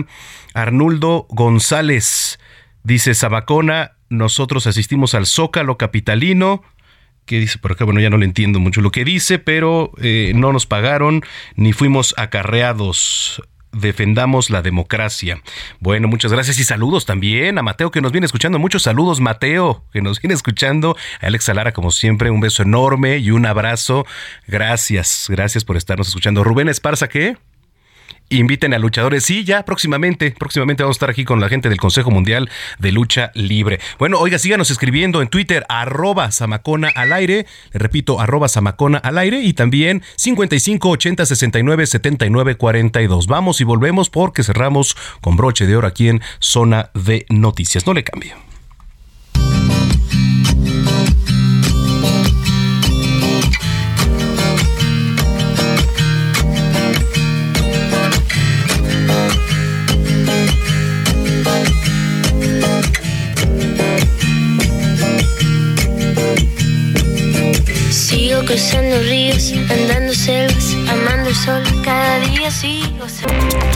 Arnuldo González, dice: Zamacona, nosotros asistimos al Zócalo capitalino. ¿Qué dice por acá? Bueno, ya no le entiendo mucho lo que dice, pero no nos pagaron ni fuimos acarreados. Defendamos la democracia. Bueno, muchas gracias y saludos también a Mateo, que nos viene escuchando. Muchos saludos, Mateo, que nos viene escuchando. A Alex Alara, como siempre, un beso enorme y un abrazo. Gracias, gracias por estarnos escuchando. Rubén Esparza, ¿qué? Inviten a luchadores. Sí, ya próximamente vamos a estar aquí con la gente del Consejo Mundial de Lucha Libre. Bueno, oiga, síganos escribiendo en Twitter, @zamacona al aire. Le repito, @zamacona al aire. Y también 55 80 69 79 42. Vamos y volvemos porque cerramos con broche de oro aquí en Zona de Noticias. No le cambie. Sigo cruzando ríos, andando selvas, amando el sol, cada día sigo.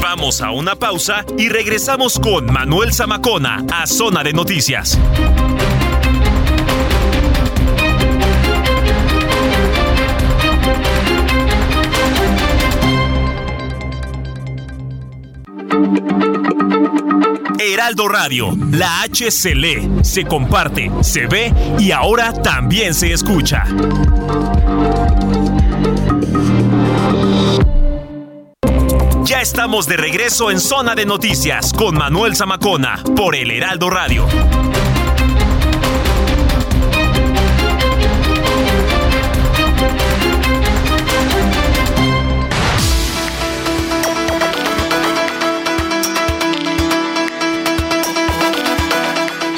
Vamos a una pausa y regresamos con Manuel Zamacona a Zona de Noticias. Heraldo Radio, la H se lee, se comparte, se ve y ahora también se escucha. Ya estamos de regreso en Zona de Noticias con Manuel Zamacona por el Heraldo Radio.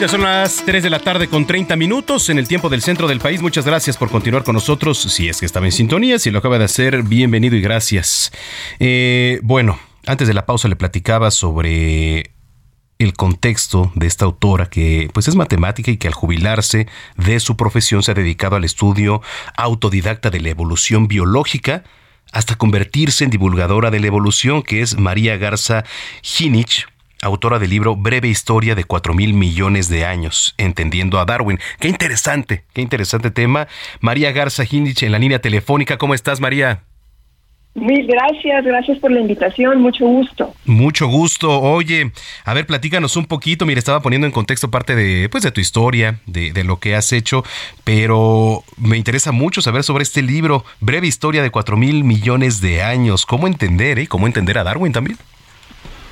Ya son las 3 de la tarde con 30 minutos en el tiempo del centro del país. Muchas gracias por continuar con nosotros. Si es que estaba en sintonía, si lo acaba de hacer, bienvenido y gracias. Bueno, antes de la pausa le platicaba sobre el contexto de esta autora, que pues es matemática y que al jubilarse de su profesión se ha dedicado al estudio autodidacta de la evolución biológica hasta convertirse en divulgadora de la evolución, que es María Garza Hinich, autora del libro Breve Historia de 4,000 millones de años, Entendiendo a Darwin. Qué interesante tema. María Garza Hinich en la línea telefónica. ¿Cómo estás, María? Mil gracias, gracias por la invitación, mucho gusto. Mucho gusto. Oye, a ver, platícanos un poquito. Mira, estaba poniendo en contexto parte de, pues, de tu historia, de lo que has hecho, pero me interesa mucho saber sobre este libro, Breve Historia de 4,000 millones de años. ¿Cómo entender, cómo entender a Darwin también?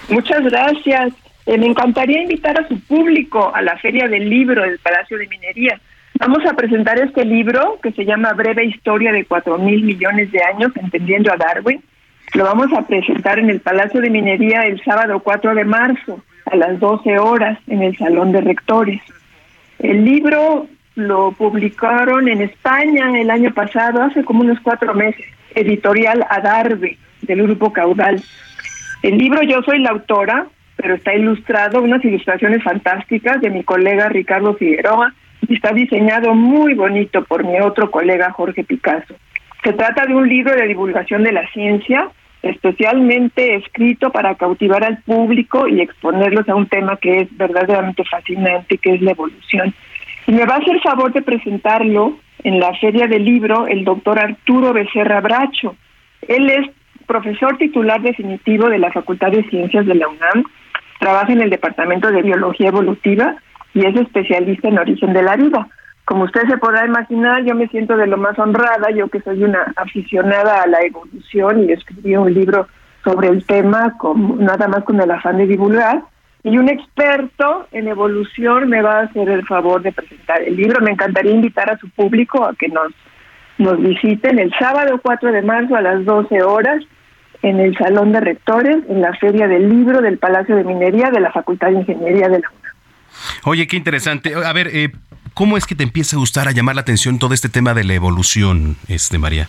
Muchas gracias. Me encantaría invitar a su público a la Feria del Libro del Palacio de Minería. Vamos a presentar este libro que se llama Breve Historia de 4,000 millones de años, Entendiendo a Darwin. Lo vamos a presentar en el Palacio de Minería el sábado 4 de marzo a las 12 horas en el Salón de Rectores. El libro lo publicaron en España el año pasado, hace como unos 4 meses, editorial Adarve, del Grupo Caudal. El libro yo soy la autora, pero está ilustrado, unas ilustraciones fantásticas de mi colega Ricardo Figueroa, y está diseñado muy bonito por mi otro colega Jorge Picasso. Se trata de un libro de divulgación de la ciencia, especialmente escrito para cautivar al público y exponerlos a un tema que es verdaderamente fascinante, que es la evolución. Y me va a hacer favor de presentarlo en la Feria del Libro el doctor Arturo Becerra Bracho. Él es profesor titular definitivo de la Facultad de Ciencias de la UNAM, trabaja en el Departamento de Biología Evolutiva y es especialista en origen de la vida. Como usted se podrá imaginar, yo me siento de lo más honrada, yo que soy una aficionada a la evolución y escribí un libro sobre el tema, con, nada más con el afán de divulgar, y un experto en evolución me va a hacer el favor de presentar el libro. Me encantaría invitar a su público a que nos visiten el sábado 4 de marzo a las 12 horas en el Salón de Rectores, en la Feria del Libro del Palacio de Minería de la Facultad de Ingeniería de la UNAM. Oye, qué interesante. A ver, ¿cómo es que te empieza a gustar, a llamar la atención todo este tema de la evolución, María?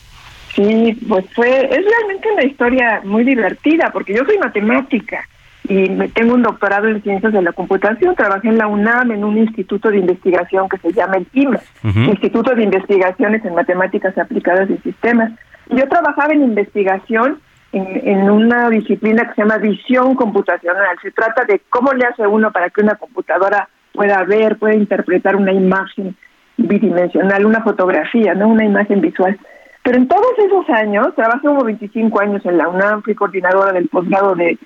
Sí, pues es realmente una historia muy divertida, porque yo soy matemática y tengo un doctorado en ciencias de la computación, trabajé en la UNAM en un instituto de investigación que se llama el IMAS, Instituto de Investigaciones en Matemáticas Aplicadas y Sistemas. Yo trabajaba en investigación en una disciplina que se llama visión computacional. Se trata de cómo le hace uno para que una computadora pueda ver, pueda interpretar una imagen bidimensional, una fotografía, ¿no? Una imagen visual. Pero en todos esos años, trabajé como 25 años en la UNAM, fui coordinadora del posgrado de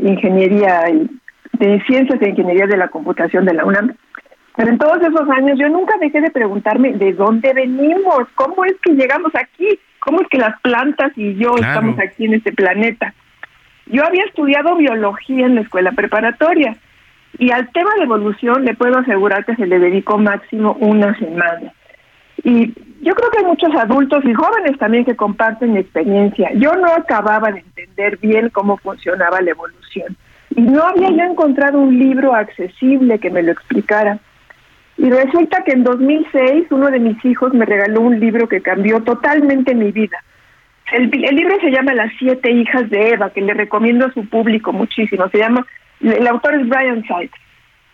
ingeniería y de ciencias e ingeniería de la computación de la UNAM. Pero en todos esos años yo nunca dejé de preguntarme de dónde venimos, cómo es que llegamos aquí, cómo es que las plantas y yo estamos aquí en este planeta. Yo había estudiado biología en la escuela preparatoria y al tema de evolución le puedo asegurar que se le dedicó máximo una semana. Y yo creo que hay muchos adultos y jóvenes también que comparten mi experiencia. Yo no acababa de entender bien cómo funcionaba la evolución. Y no había ya encontrado un libro accesible que me lo explicara. Y resulta que en 2006 uno de mis hijos me regaló un libro que cambió totalmente mi vida. El libro se llama Las 7 hijas de Eva, que le recomiendo a su público muchísimo. El autor es Brian Sykes.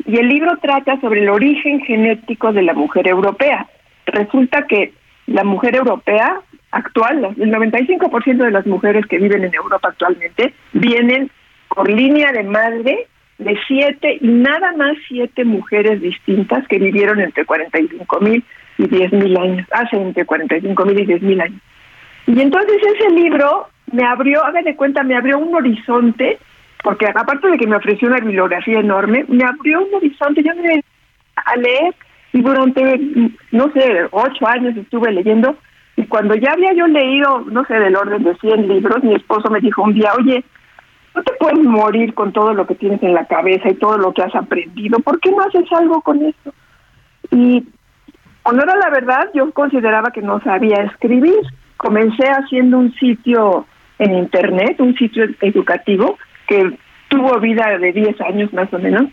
Y el libro trata sobre el origen genético de la mujer europea. Resulta que la mujer europea actual, el 95% de las mujeres que viven en Europa actualmente vienen por línea de madre de 7 y nada más 7 mujeres distintas que vivieron entre 45,000 y 10,000 años, hace entre 45,000 y 10,000 años. Y entonces ese libro me abrió, hagan de cuenta, me abrió un horizonte, porque aparte de que me ofreció una bibliografía enorme, me abrió un horizonte. Yo me a leer y durante, 8 años estuve leyendo, y cuando ya había yo leído, del orden de 100 libros, mi esposo me dijo un día, oye, no te puedes morir con todo lo que tienes en la cabeza y todo lo que has aprendido, ¿por qué no haces algo con esto? Y, honor a la verdad, yo consideraba que no sabía escribir. Comencé haciendo un sitio en internet, un sitio educativo, que tuvo vida de 10 años más o menos,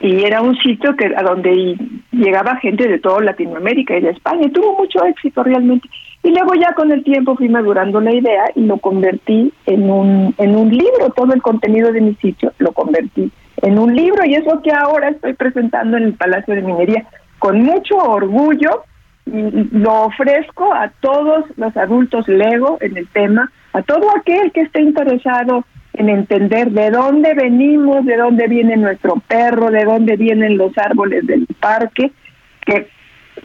y era un sitio que a donde llegaba gente de toda Latinoamérica y de España, y tuvo mucho éxito realmente. Y luego ya con el tiempo fui madurando la idea y lo convertí en un libro. Todo el contenido de mi sitio lo convertí en un libro, y es lo que ahora estoy presentando en el Palacio de Minería con mucho orgullo, y lo ofrezco a todos los adultos lego en el tema, a todo aquel que esté interesado en entender de dónde venimos, de dónde viene nuestro perro, de dónde vienen los árboles del parque, que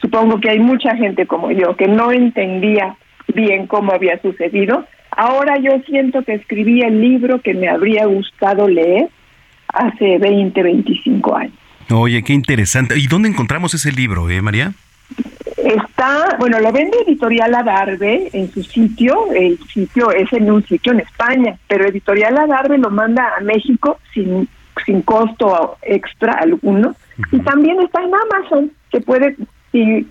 supongo que hay mucha gente como yo que no entendía bien cómo había sucedido. Ahora yo siento que escribí el libro que me habría gustado leer hace 20, 25 años. Oye, qué interesante. ¿Y dónde encontramos ese libro, María? Está, bueno, lo vende Editorial Adarve en su sitio. El sitio es en un sitio en España, pero Editorial Adarve lo manda a México sin costo extra alguno. Uh-huh. Y también está en Amazon, que puede, si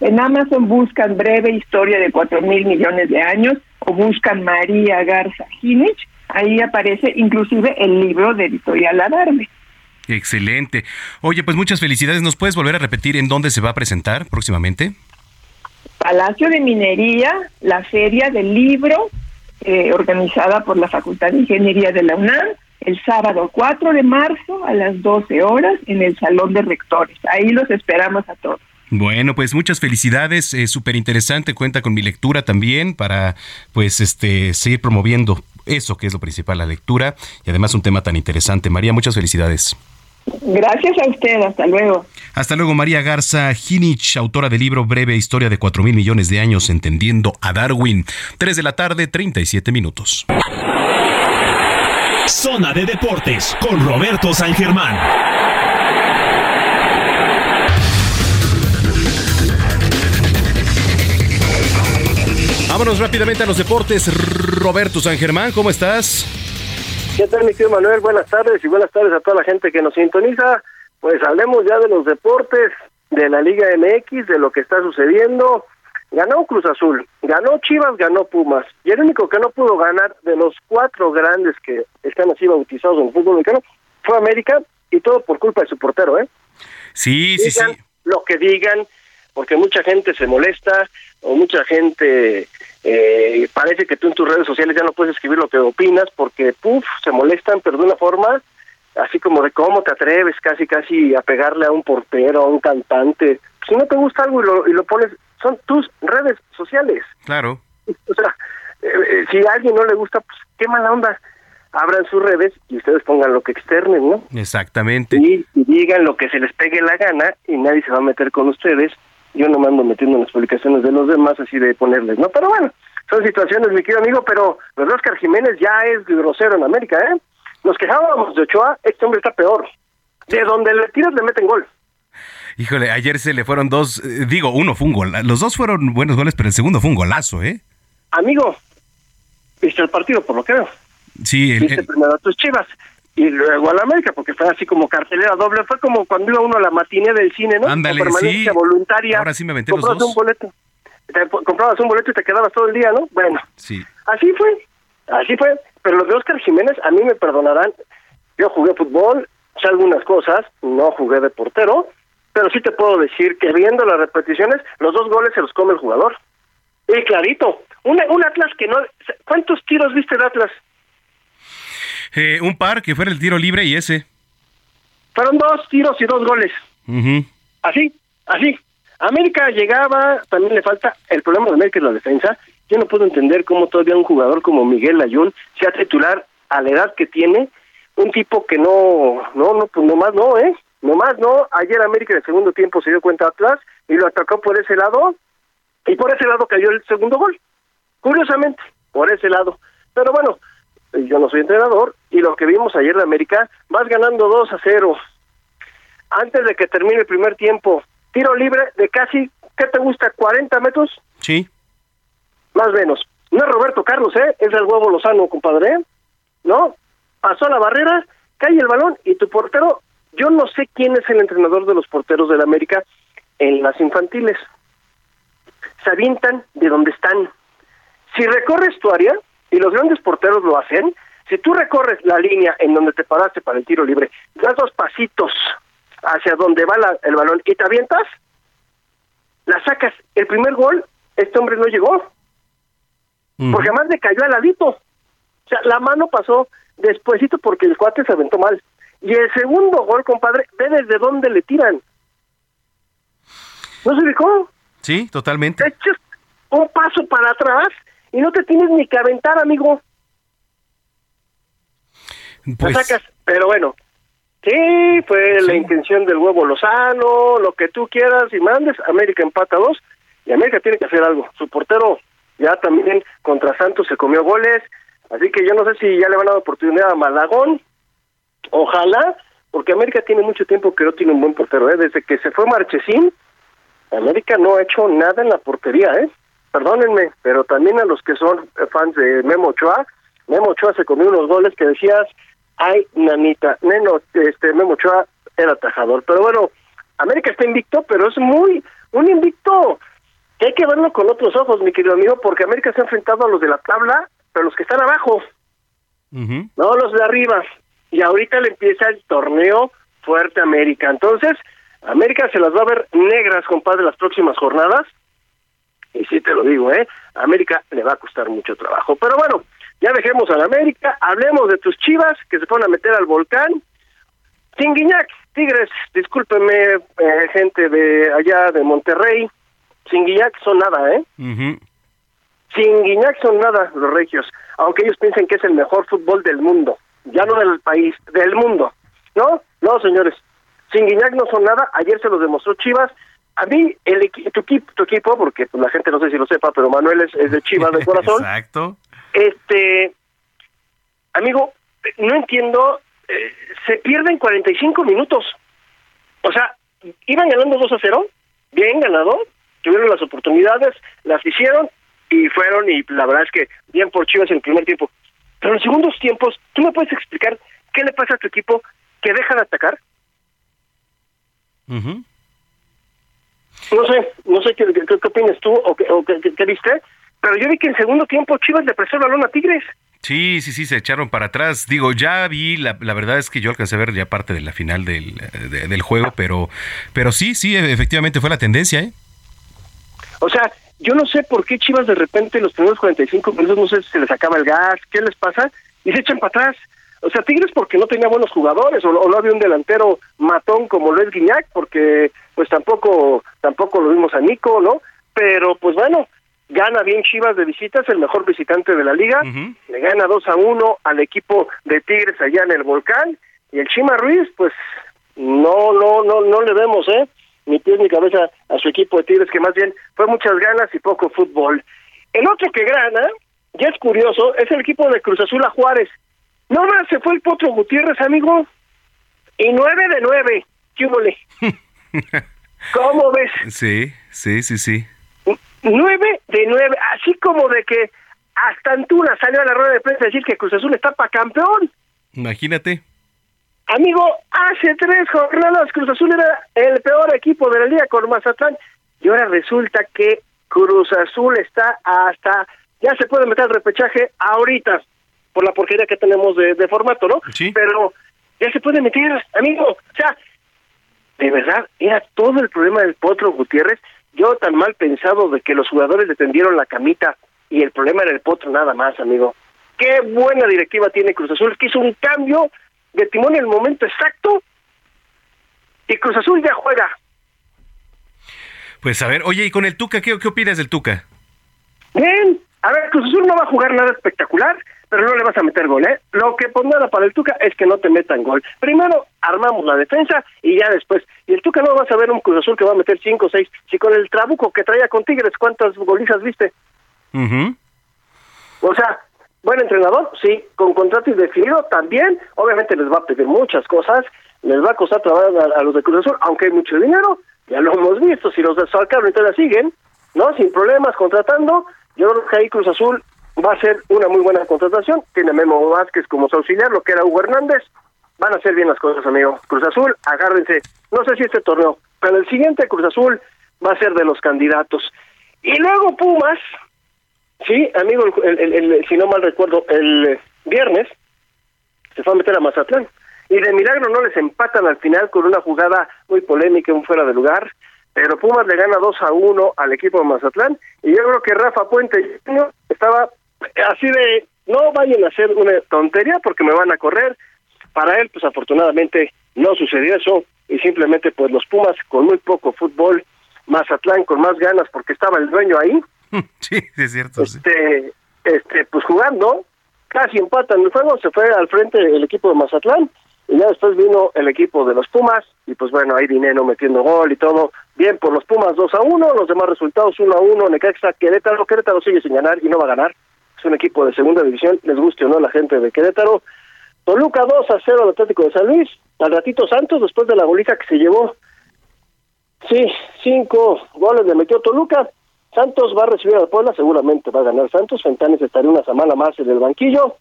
en Amazon buscan Breve Historia de 4,000 millones de años o buscan María Garza Hinich, ahí aparece inclusive el libro de Editorial Adarve. Excelente. Oye, pues muchas felicidades. ¿Nos puedes volver a repetir en dónde se va a presentar próximamente? Palacio de Minería, la Feria del Libro, organizada por la Facultad de Ingeniería de la UNAM, el sábado 4 de marzo a las 12 horas en el Salón de Rectores. Ahí los esperamos a todos. Bueno, pues muchas felicidades, súper interesante, cuenta con mi lectura también para pues seguir promoviendo eso que es lo principal, la lectura, y además un tema tan interesante. María, muchas felicidades. Gracias a usted, hasta luego. Hasta luego, María Garza Hinich, autora del libro Breve Historia de 4,000 millones de años, entendiendo a Darwin. 3:37 p.m. Zona de Deportes con Roberto San Germán. Vámonos rápidamente a los deportes. Roberto San Germán, ¿cómo estás? ¿Qué tal, mi querido Manuel? Buenas tardes y buenas tardes a toda la gente que nos sintoniza. Pues hablemos ya de los deportes, de la Liga MX, de lo que está sucediendo. Ganó Cruz Azul, ganó Chivas, ganó Pumas. Y el único que no pudo ganar de los cuatro grandes que están así bautizados en el fútbol mexicano fue América, y todo por culpa de su portero, ¿eh? Sí, sí, sí. Digan lo que digan, porque mucha gente se molesta, o mucha gente parece que tú en tus redes sociales ya no puedes escribir lo que opinas, porque se molestan, pero de una forma así como de cómo te atreves casi a pegarle a un portero, a un cantante. Si no te gusta algo y lo pones, son tus redes sociales. Claro. O sea, si a alguien no le gusta, pues qué mala onda. Abran sus redes y ustedes pongan lo que externen, ¿no? Exactamente. Y digan lo que se les pegue la gana y nadie se va a meter con ustedes. Yo no me ando metiendo en las publicaciones de los demás, así de ponerles, ¿no? Pero bueno, son situaciones, mi querido amigo, pero los Óscar Jiménez ya es grosero en América, ¿eh? Nos quejábamos de Ochoa, este hombre está peor. De donde le tiras, le meten gol. Híjole, ayer se le fueron dos, uno fue un gol. Los dos fueron buenos goles, pero el segundo fue un golazo, ¿eh? Amigo, viste el partido, por lo que veo. Sí. Viste primero a tus Chivas y luego a la América, porque fue así como cartelera doble, fue como cuando iba uno a la matiné del cine, ¿no? Ándale, permanencia voluntaria. Ahora sí me aventé los dos. Comprabas un boleto y te quedabas todo el día, ¿no? Bueno, sí. Así fue, pero los de Óscar Jiménez, a mí me perdonarán, yo jugué fútbol, sé algunas cosas, no jugué de portero, pero sí te puedo decir que viendo las repeticiones, los dos goles se los come el jugador. Y clarito, un Atlas que no... ¿Cuántos tiros viste de Atlas? Un par, que fuera el tiro libre y ese. Fueron dos tiros y dos goles. Uh-huh. Así. América llegaba, también le falta, el problema de América es la defensa. Yo no puedo entender cómo todavía un jugador como Miguel Ayun sea titular a la edad que tiene, un tipo que no. Ayer América en el segundo tiempo se dio cuenta atrás y lo atacó por ese lado, y por ese lado cayó el segundo gol. Curiosamente, por ese lado. Pero bueno, yo no soy entrenador, y lo que vimos ayer de América, vas ganando 2-0. Antes de que termine el primer tiempo, tiro libre de casi, ¿qué te gusta? ¿40 metros? Sí. Más o menos. No es Roberto Carlos, es el Huevo Lozano, compadre, ¿no? Pasó la barrera, cae el balón, y tu portero, yo no sé quién es el entrenador de los porteros del América en las infantiles. Se avientan de donde están. Si recorres tu área, y los grandes porteros lo hacen, si tú recorres la línea en donde te paraste para el tiro libre, das dos pasitos hacia donde va el balón y te avientas, la sacas. El primer gol, este hombre no llegó, porque además le cayó al ladito. O sea, la mano pasó despuesito porque el cuate se aventó mal. Y el segundo gol, compadre, ve desde dónde le tiran. ¿No se ubicó? Sí, totalmente. Te echas un paso para atrás y no te tienes ni que aventar, amigo. Pues... Te sacas, pero bueno. Sí, fue la intención del huevo Lozano, lo que tú quieras y mandes. América empata 2 y América tiene que hacer algo. Su portero ya también contra Santos se comió goles, así que yo no sé si ya le van a dar oportunidad a Malagón. Ojalá, porque América tiene mucho tiempo que no tiene un buen portero, ¿eh? Desde que se fue Marchesín, América no ha hecho nada en la portería, ¿eh? Perdónenme, pero también a los que son fans de Memo Ochoa se comió unos goles que decías... Ay, nanita, Memo Ochoa era atajador. Pero bueno, América está invicto, pero es un invicto que hay que verlo con otros ojos, mi querido amigo, porque América se ha enfrentado a los de la tabla, pero los que están abajo, uh-huh. No los de arriba. Y ahorita le empieza el torneo fuerte América. Entonces, América se las va a ver negras, compadre, las próximas jornadas. Y sí te lo digo, América le va a costar mucho trabajo. Pero bueno, ya dejemos a la América, hablemos de tus Chivas, que se fueron a meter al volcán. Singuiñac, Tigres, discúlpenme, gente de allá de Monterrey, Singuiñac son nada, Uh-huh. Singuiñac son nada los regios, aunque ellos piensen que es el mejor fútbol del mundo, ya no del país, del mundo. No, señores, Singuiñac no son nada, ayer se los demostró Chivas. A mí, tu equipo, porque pues, la gente no sé si lo sepa, pero Manuel es de Chivas de corazón. Exacto. Amigo, no entiendo, se pierden 45 minutos. O sea, iban ganando 2-0, bien ganado, tuvieron las oportunidades, las hicieron y fueron, y la verdad es que bien por Chivas en el primer tiempo. Pero en los segundos tiempos, ¿tú me puedes explicar qué le pasa a tu equipo que deja de atacar? Uh-huh. No sé qué opinas tú o qué viste, pero yo vi que en segundo tiempo Chivas le prestó el balón a Tigres. Sí, se echaron para atrás. Digo, ya vi, la verdad es que yo alcancé a ver ya parte de la final del juego, pero sí, efectivamente fue la tendencia, O sea, yo no sé por qué Chivas de repente en los primeros 45 minutos, no sé si se les acaba el gas, qué les pasa, y se echan para atrás. O sea, Tigres porque no tenía buenos jugadores o no había un delantero matón como Luis Guiñac, porque pues tampoco lo vimos a Nico, ¿no? Pero pues bueno, gana bien Chivas de visitas, el mejor visitante de la liga, uh-huh. Le gana 2-1 al equipo de Tigres allá en el Volcán, y el Chima Ruiz pues no le vemos, ni pies ni cabeza a su equipo de Tigres, que más bien fue muchas ganas y poco fútbol. El otro que gana, ya es curioso, es el equipo de Cruz Azul a Juárez. No más se fue el Potro Gutiérrez, amigo, y 9 de 9, ¿qué húbole? ¿Cómo ves? Sí. 9 de 9, así como de que hasta Antuna salió a la rueda de prensa a decir que Cruz Azul está para campeón. Imagínate. Amigo, hace 3 jornadas Cruz Azul era el peor equipo de la liga con Mazatlán, y ahora resulta que Cruz Azul está hasta, ya se puede meter al repechaje ahorita, por la porquería que tenemos de formato, ¿no? Sí. Pero ya se puede meter, amigo. O sea, de verdad, era todo el problema del Potro Gutiérrez. Yo tan mal pensado de que los jugadores le tendieron la camita y el problema era el Potro nada más, amigo. Qué buena directiva tiene Cruz Azul, que hizo un cambio de timón en el momento exacto y Cruz Azul ya juega. Pues a ver, oye, ¿y con el Tuca? ¿Qué opinas del Tuca? Bien, a ver, Cruz Azul no va a jugar nada espectacular, pero no le vas a meter gol, Lo que pondrá para el Tuca es que no te metan gol. Primero armamos la defensa y ya después. Y el Tuca no vas a ver un Cruz Azul que va a meter 5 o 6. Si con el trabuco que traía con Tigres, ¿cuántas golizas viste? Uh-huh. O sea, buen entrenador, sí, con contrato indefinido también. Obviamente les va a pedir muchas cosas, les va a costar trabajar a los de Cruz Azul, aunque hay mucho dinero, ya lo hemos visto. Si los desalcaron y todavía siguen, ¿no? Sin problemas, contratando. Yo creo que ahí Cruz Azul va a ser una muy buena contratación. Tiene Memo Vázquez como su auxiliar, lo que era Hugo Hernández. Van a hacer bien las cosas, amigo. Cruz Azul, agárrense. No sé si este torneo, pero el siguiente Cruz Azul va a ser de los candidatos. Y luego Pumas, sí, amigo, si no mal recuerdo, el viernes se fue a meter a Mazatlán. Y de milagro no les empatan al final con una jugada muy polémica, un fuera de lugar. Pero Pumas le gana 2-1 al equipo de Mazatlán. Y yo creo que Rafa Puente estaba así de, no vayan a hacer una tontería porque me van a correr. Para él, pues afortunadamente no sucedió eso y simplemente pues los Pumas con muy poco fútbol, Mazatlán con más ganas porque estaba el dueño ahí. Sí, es cierto. Pues jugando, casi empatan el juego, se fue al frente el equipo de Mazatlán y ya después vino el equipo de los Pumas y pues bueno, ahí Dineno metiendo gol y todo. Bien por los Pumas 2-1, los demás resultados 1-1, Necaxa, Querétaro sigue sin ganar y no va a ganar. Es un equipo de segunda división, les guste o no a la gente de Querétaro. Toluca 2-0 al Atlético de San Luis, al ratito Santos después de la golita que se llevó. Sí, 5 goles le metió Toluca. Santos va a recibir al Puebla, seguramente va a ganar Santos. Fentanes estaría una semana más en el banquillo.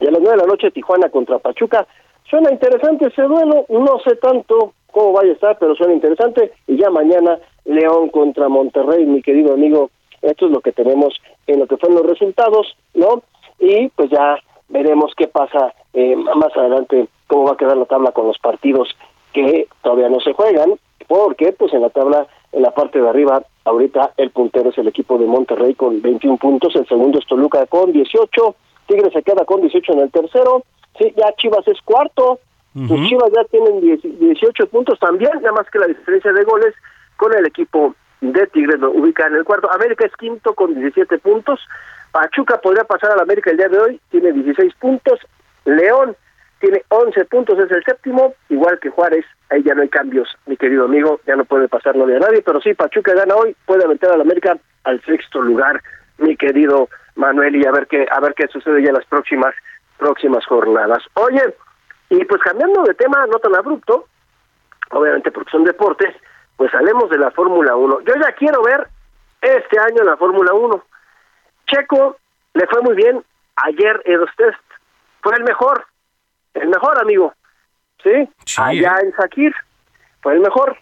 Y a las 9:00 p.m. Tijuana contra Pachuca. Suena interesante ese duelo, no sé tanto cómo vaya a estar, pero suena interesante. Y ya mañana León contra Monterrey, mi querido amigo. Esto es lo que tenemos en lo que fueron los resultados, ¿no? Y pues ya veremos qué pasa más adelante, cómo va a quedar la tabla con los partidos que todavía no se juegan, porque pues en la tabla, en la parte de arriba, ahorita el puntero es el equipo de Monterrey con 21 puntos, el segundo es Toluca con 18, Tigres se queda con 18 en el tercero, sí, ya Chivas es cuarto, Pues Chivas ya tienen 18 puntos también, nada más que la diferencia de goles con el equipo de Tigres lo ubica en el cuarto. América es quinto con 17 puntos, Pachuca podría pasar al América el día de hoy, tiene 16 puntos, León tiene 11 puntos, es el séptimo, igual que Juárez, ahí ya no hay cambios, mi querido amigo, ya no puede pasar nadie a nadie, pero sí, Pachuca gana hoy, puede aventar al América al 6º lugar, mi querido Manuel, y a ver qué sucede ya en las próximas jornadas. Oye, y pues cambiando de tema, no tan abrupto, obviamente porque son deportes, pues hablemos de la Fórmula 1. Yo ya quiero ver este año la Fórmula 1. Checo le fue muy bien ayer en los test, fue el mejor amigo, ¿sí? Allá en Sakir, fue el mejor,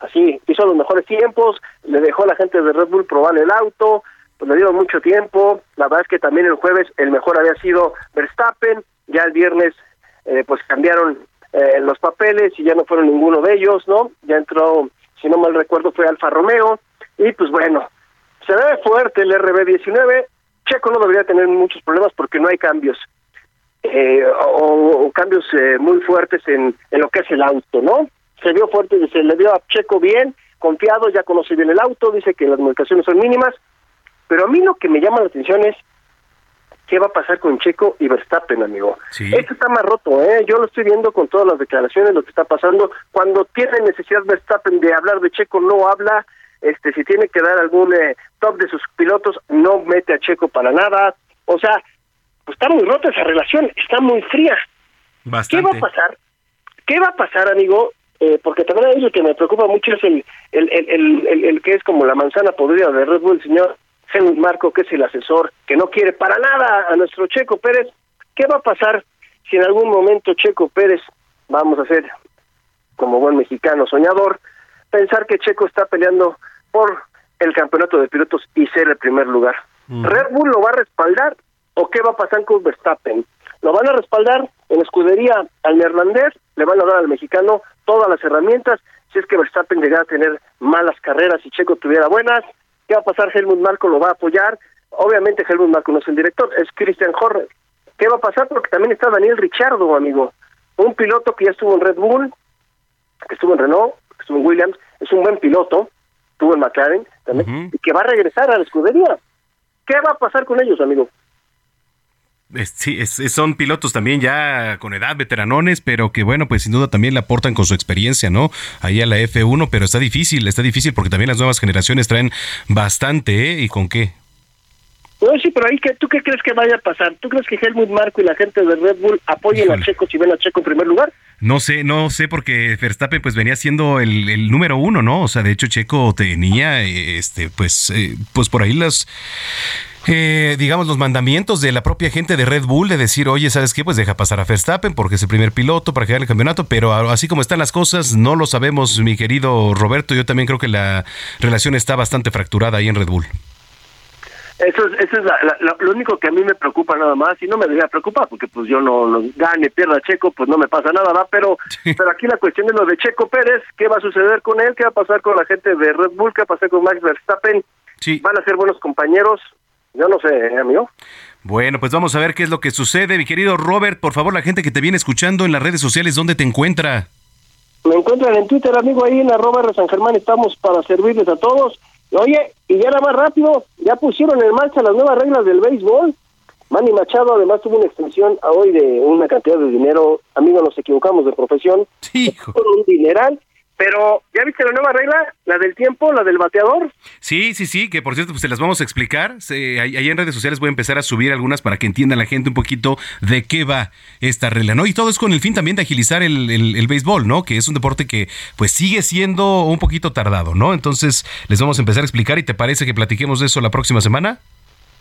así, hizo los mejores tiempos, le dejó a la gente de Red Bull probar el auto, pues le dieron mucho tiempo, la verdad es que también el jueves el mejor había sido Verstappen, ya el viernes pues cambiaron los papeles y ya no fueron ninguno de ellos, ¿no? Ya entró, si no mal recuerdo, fue Alfa Romeo, y pues bueno, se ve fuerte el RB19, Checo no debería tener muchos problemas porque no hay cambios. O cambios muy fuertes en lo que es el auto, ¿no? Se vio fuerte, se le vio a Checo bien, confiado, ya conoce bien el auto, dice que las modificaciones son mínimas, pero a mí lo que me llama la atención es qué va a pasar con Checo y Verstappen, amigo. Sí. Esto está más roto, yo lo estoy viendo con todas las declaraciones, lo que está pasando. Cuando tiene necesidad Verstappen de hablar de Checo, no habla. Si tiene que dar algún top de sus pilotos, no mete a Checo para nada. O sea, está muy rota esa relación, está muy fría. Bastante. ¿Qué va a pasar, amigo? Porque también hay lo que me preocupa mucho es el que es como la manzana podrida de Red Bull, el señor Helmut Marko, que es el asesor, que no quiere para nada a nuestro Checo Pérez. ¿Qué va a pasar si en algún momento Checo Pérez, vamos a ser como buen mexicano soñador, pensar que Checo está peleando por el campeonato de pilotos y ser el primer lugar? ¿Red Bull lo va a respaldar? ¿O qué va a pasar con Verstappen? ¿Lo van a respaldar en escudería al neerlandés? ¿Le van a dar al mexicano todas las herramientas? Si es que Verstappen llegara a tener malas carreras y Checo tuviera buenas, ¿qué va a pasar? Helmut Marko lo va a apoyar. Obviamente Helmut Marko no es el director, es Christian Horner. ¿Qué va a pasar? Porque también está Daniel Ricciardo, amigo. Un piloto que ya estuvo en Red Bull, que estuvo en Renault, que estuvo en Williams, es un buen piloto, estuvo en McLaren también, y que va a regresar a la escudería. ¿Qué va a pasar con ellos, amigo? Sí, son pilotos también ya con edad, veteranones, pero que bueno, pues sin duda también le aportan con su experiencia, ¿no? Ahí a la F1, pero está difícil porque también las nuevas generaciones traen bastante, ¿eh? ¿Y con qué? No, sí, pero ahí, ¿tú qué crees que vaya a pasar? ¿Tú crees que Helmut Marko y la gente de Red Bull apoyen a Checo si ven a Checo en primer lugar? No sé, porque Verstappen pues venía siendo el número uno, ¿no? O sea, de hecho Checo tenía, pues por ahí las... digamos los mandamientos de la propia gente de Red Bull de decir, oye, ¿sabes qué? Pues deja pasar a Verstappen porque es el primer piloto para ganar el campeonato, pero así como están las cosas, no lo sabemos, mi querido Roberto. Yo también creo que la relación está bastante fracturada ahí en Red Bull. Eso es lo único que a mí me preocupa nada más, y no me debería preocupar porque pues yo no gane, pierda Checo, pues no me pasa nada, ¿va? Pero aquí la cuestión es lo de Checo Pérez, ¿qué va a suceder con él? ¿Qué va a pasar con la gente de Red Bull? ¿Qué va a pasar con Max Verstappen? Sí. ¿Van a ser buenos compañeros? Yo no sé, amigo. Bueno, pues vamos a ver qué es lo que sucede. Mi querido Robert, por favor, la gente que te viene escuchando en las redes sociales, ¿dónde te encuentra? Me encuentran en Twitter, amigo, ahí en @San Germán. Estamos para servirles a todos. Oye, y ya nada más rápido, ya pusieron en marcha las nuevas reglas del béisbol. Manny Machado además tuvo una extensión a hoy de una cantidad de dinero. Amigo, nos equivocamos de profesión. Sí, hijo. Con un dineral. Pero, ¿ya viste la nueva regla? ¿La del tiempo? ¿La del bateador? Sí, que por cierto, pues te las vamos a explicar. Ahí en redes sociales voy a empezar a subir algunas para que entienda la gente un poquito de qué va esta regla, ¿no? Y todo es con el fin también de agilizar el béisbol, ¿no? Que es un deporte que pues sigue siendo un poquito tardado, ¿no? Entonces, les vamos a empezar a explicar y ¿te parece que platiquemos de eso la próxima semana?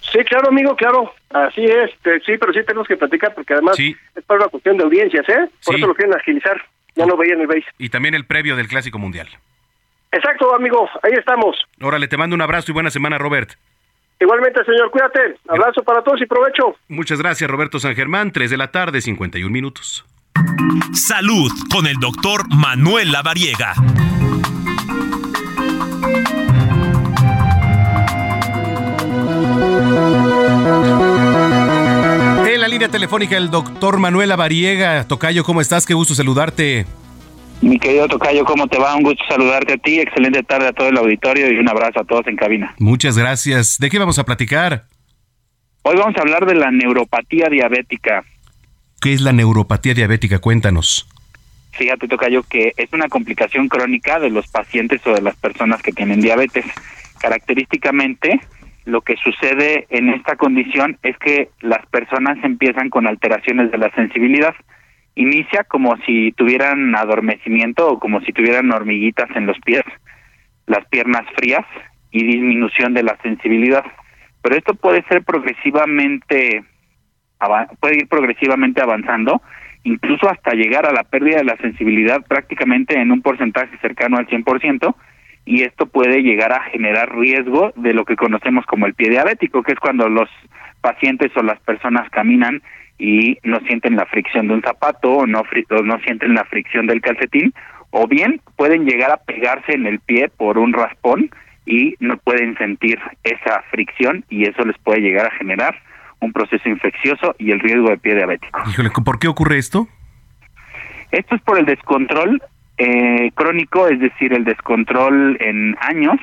Sí, claro, amigo, claro. Así es. Sí, pero sí tenemos que platicar porque además sí. Es para una cuestión de audiencias, ¿eh? Por sí. Eso lo quieren agilizar. Ya lo veía en el BASE. Y también el previo del Clásico Mundial. Exacto, amigo. Ahí estamos. Órale, te mando un abrazo y buena semana, Robert. Igualmente, señor. Cuídate. Abrazo para todos y provecho. Muchas gracias, Roberto San Germán. 3:51 p.m. Salud con el doctor Manuel Lavariega. En la línea telefónica el doctor Manuel Lavariega. Tocayo, ¿cómo estás? Qué gusto saludarte. Mi querido Tocayo, ¿cómo te va? Un gusto saludarte a ti. Excelente tarde a todo el auditorio y un abrazo a todos en cabina. Muchas gracias. ¿De qué vamos a platicar? Hoy vamos a hablar de la neuropatía diabética. ¿Qué es la neuropatía diabética? Cuéntanos. Fíjate, Tocayo, que es una complicación crónica de los pacientes o de las personas que tienen diabetes. Característicamente, lo que sucede en esta condición es que las personas empiezan con alteraciones de la sensibilidad. Inicia como si tuvieran adormecimiento o como si tuvieran hormiguitas en los pies, las piernas frías y disminución de la sensibilidad. Pero esto puede ser progresivamente avanzando, incluso hasta llegar a la pérdida de la sensibilidad prácticamente en un porcentaje cercano al 100%, y esto puede llegar a generar riesgo de lo que conocemos como el pie diabético, que es cuando los pacientes o las personas caminan y no sienten la fricción de un zapato o no sienten la fricción del calcetín, o bien pueden llegar a pegarse en el pie por un raspón y no pueden sentir esa fricción y eso les puede llegar a generar un proceso infeccioso y el riesgo de pie diabético. Híjole, ¿por qué ocurre esto? Esto es por el descontrol crónico, es decir, el descontrol en años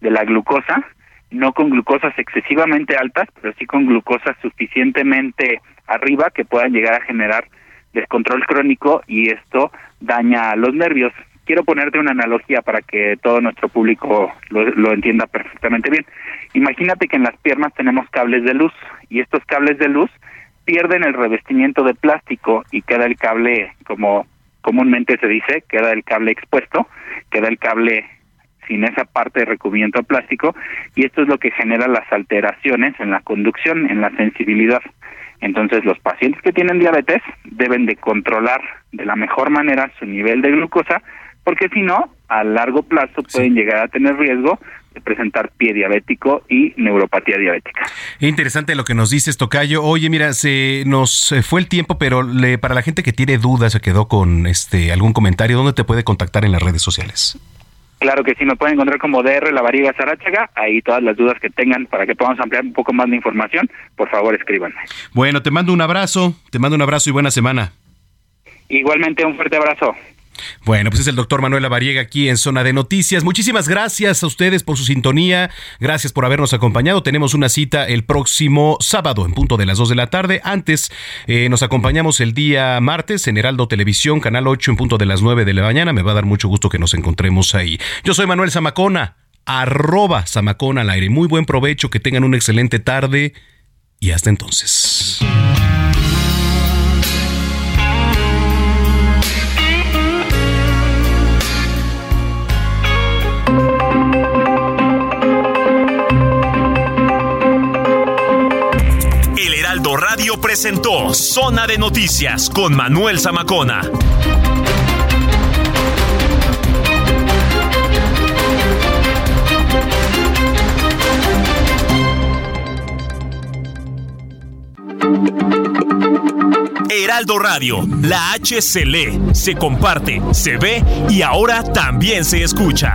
de la glucosa, no con glucosas excesivamente altas, pero sí con glucosas suficientemente arriba que puedan llegar a generar descontrol crónico y esto daña los nervios. Quiero ponerte una analogía para que todo nuestro público lo entienda perfectamente bien. Imagínate que en las piernas tenemos cables de luz y estos cables de luz pierden el revestimiento de plástico y queda el cable como... comúnmente se dice, queda el cable expuesto, queda el cable sin esa parte de recubrimiento plástico y esto es lo que genera las alteraciones en la conducción, en la sensibilidad. Entonces los pacientes que tienen diabetes deben de controlar de la mejor manera su nivel de glucosa porque si no, a largo plazo pueden llegar a tener riesgo de presentar pie diabético y neuropatía diabética. Interesante lo que nos dices, Tocayo. Oye, mira, se nos fue el tiempo, pero para la gente que tiene dudas, se quedó con algún comentario, ¿dónde te puede contactar en las redes sociales? Claro que sí, me pueden encontrar como DR Lavariega Sarachaga, ahí todas las dudas que tengan para que podamos ampliar un poco más de información, por favor escríbanme. Bueno, te mando un abrazo y buena semana. Igualmente, un fuerte abrazo. Bueno, pues es el doctor Manuel Lavariega aquí en Zona de Noticias. Muchísimas gracias a ustedes por su sintonía. Gracias por habernos acompañado. Tenemos una cita el próximo sábado en punto de las 2 de la tarde. Antes nos acompañamos el día martes en Heraldo Televisión, Canal 8 en punto de las 9 de la mañana. Me va a dar mucho gusto que nos encontremos ahí. Yo soy Manuel Zamacona, @Zamacona al aire. Muy buen provecho, que tengan una excelente tarde y hasta entonces. Radio presentó Zona de Noticias con Manuel Zamacona. Heraldo Radio, la H se lee, se comparte, se ve y ahora también se escucha.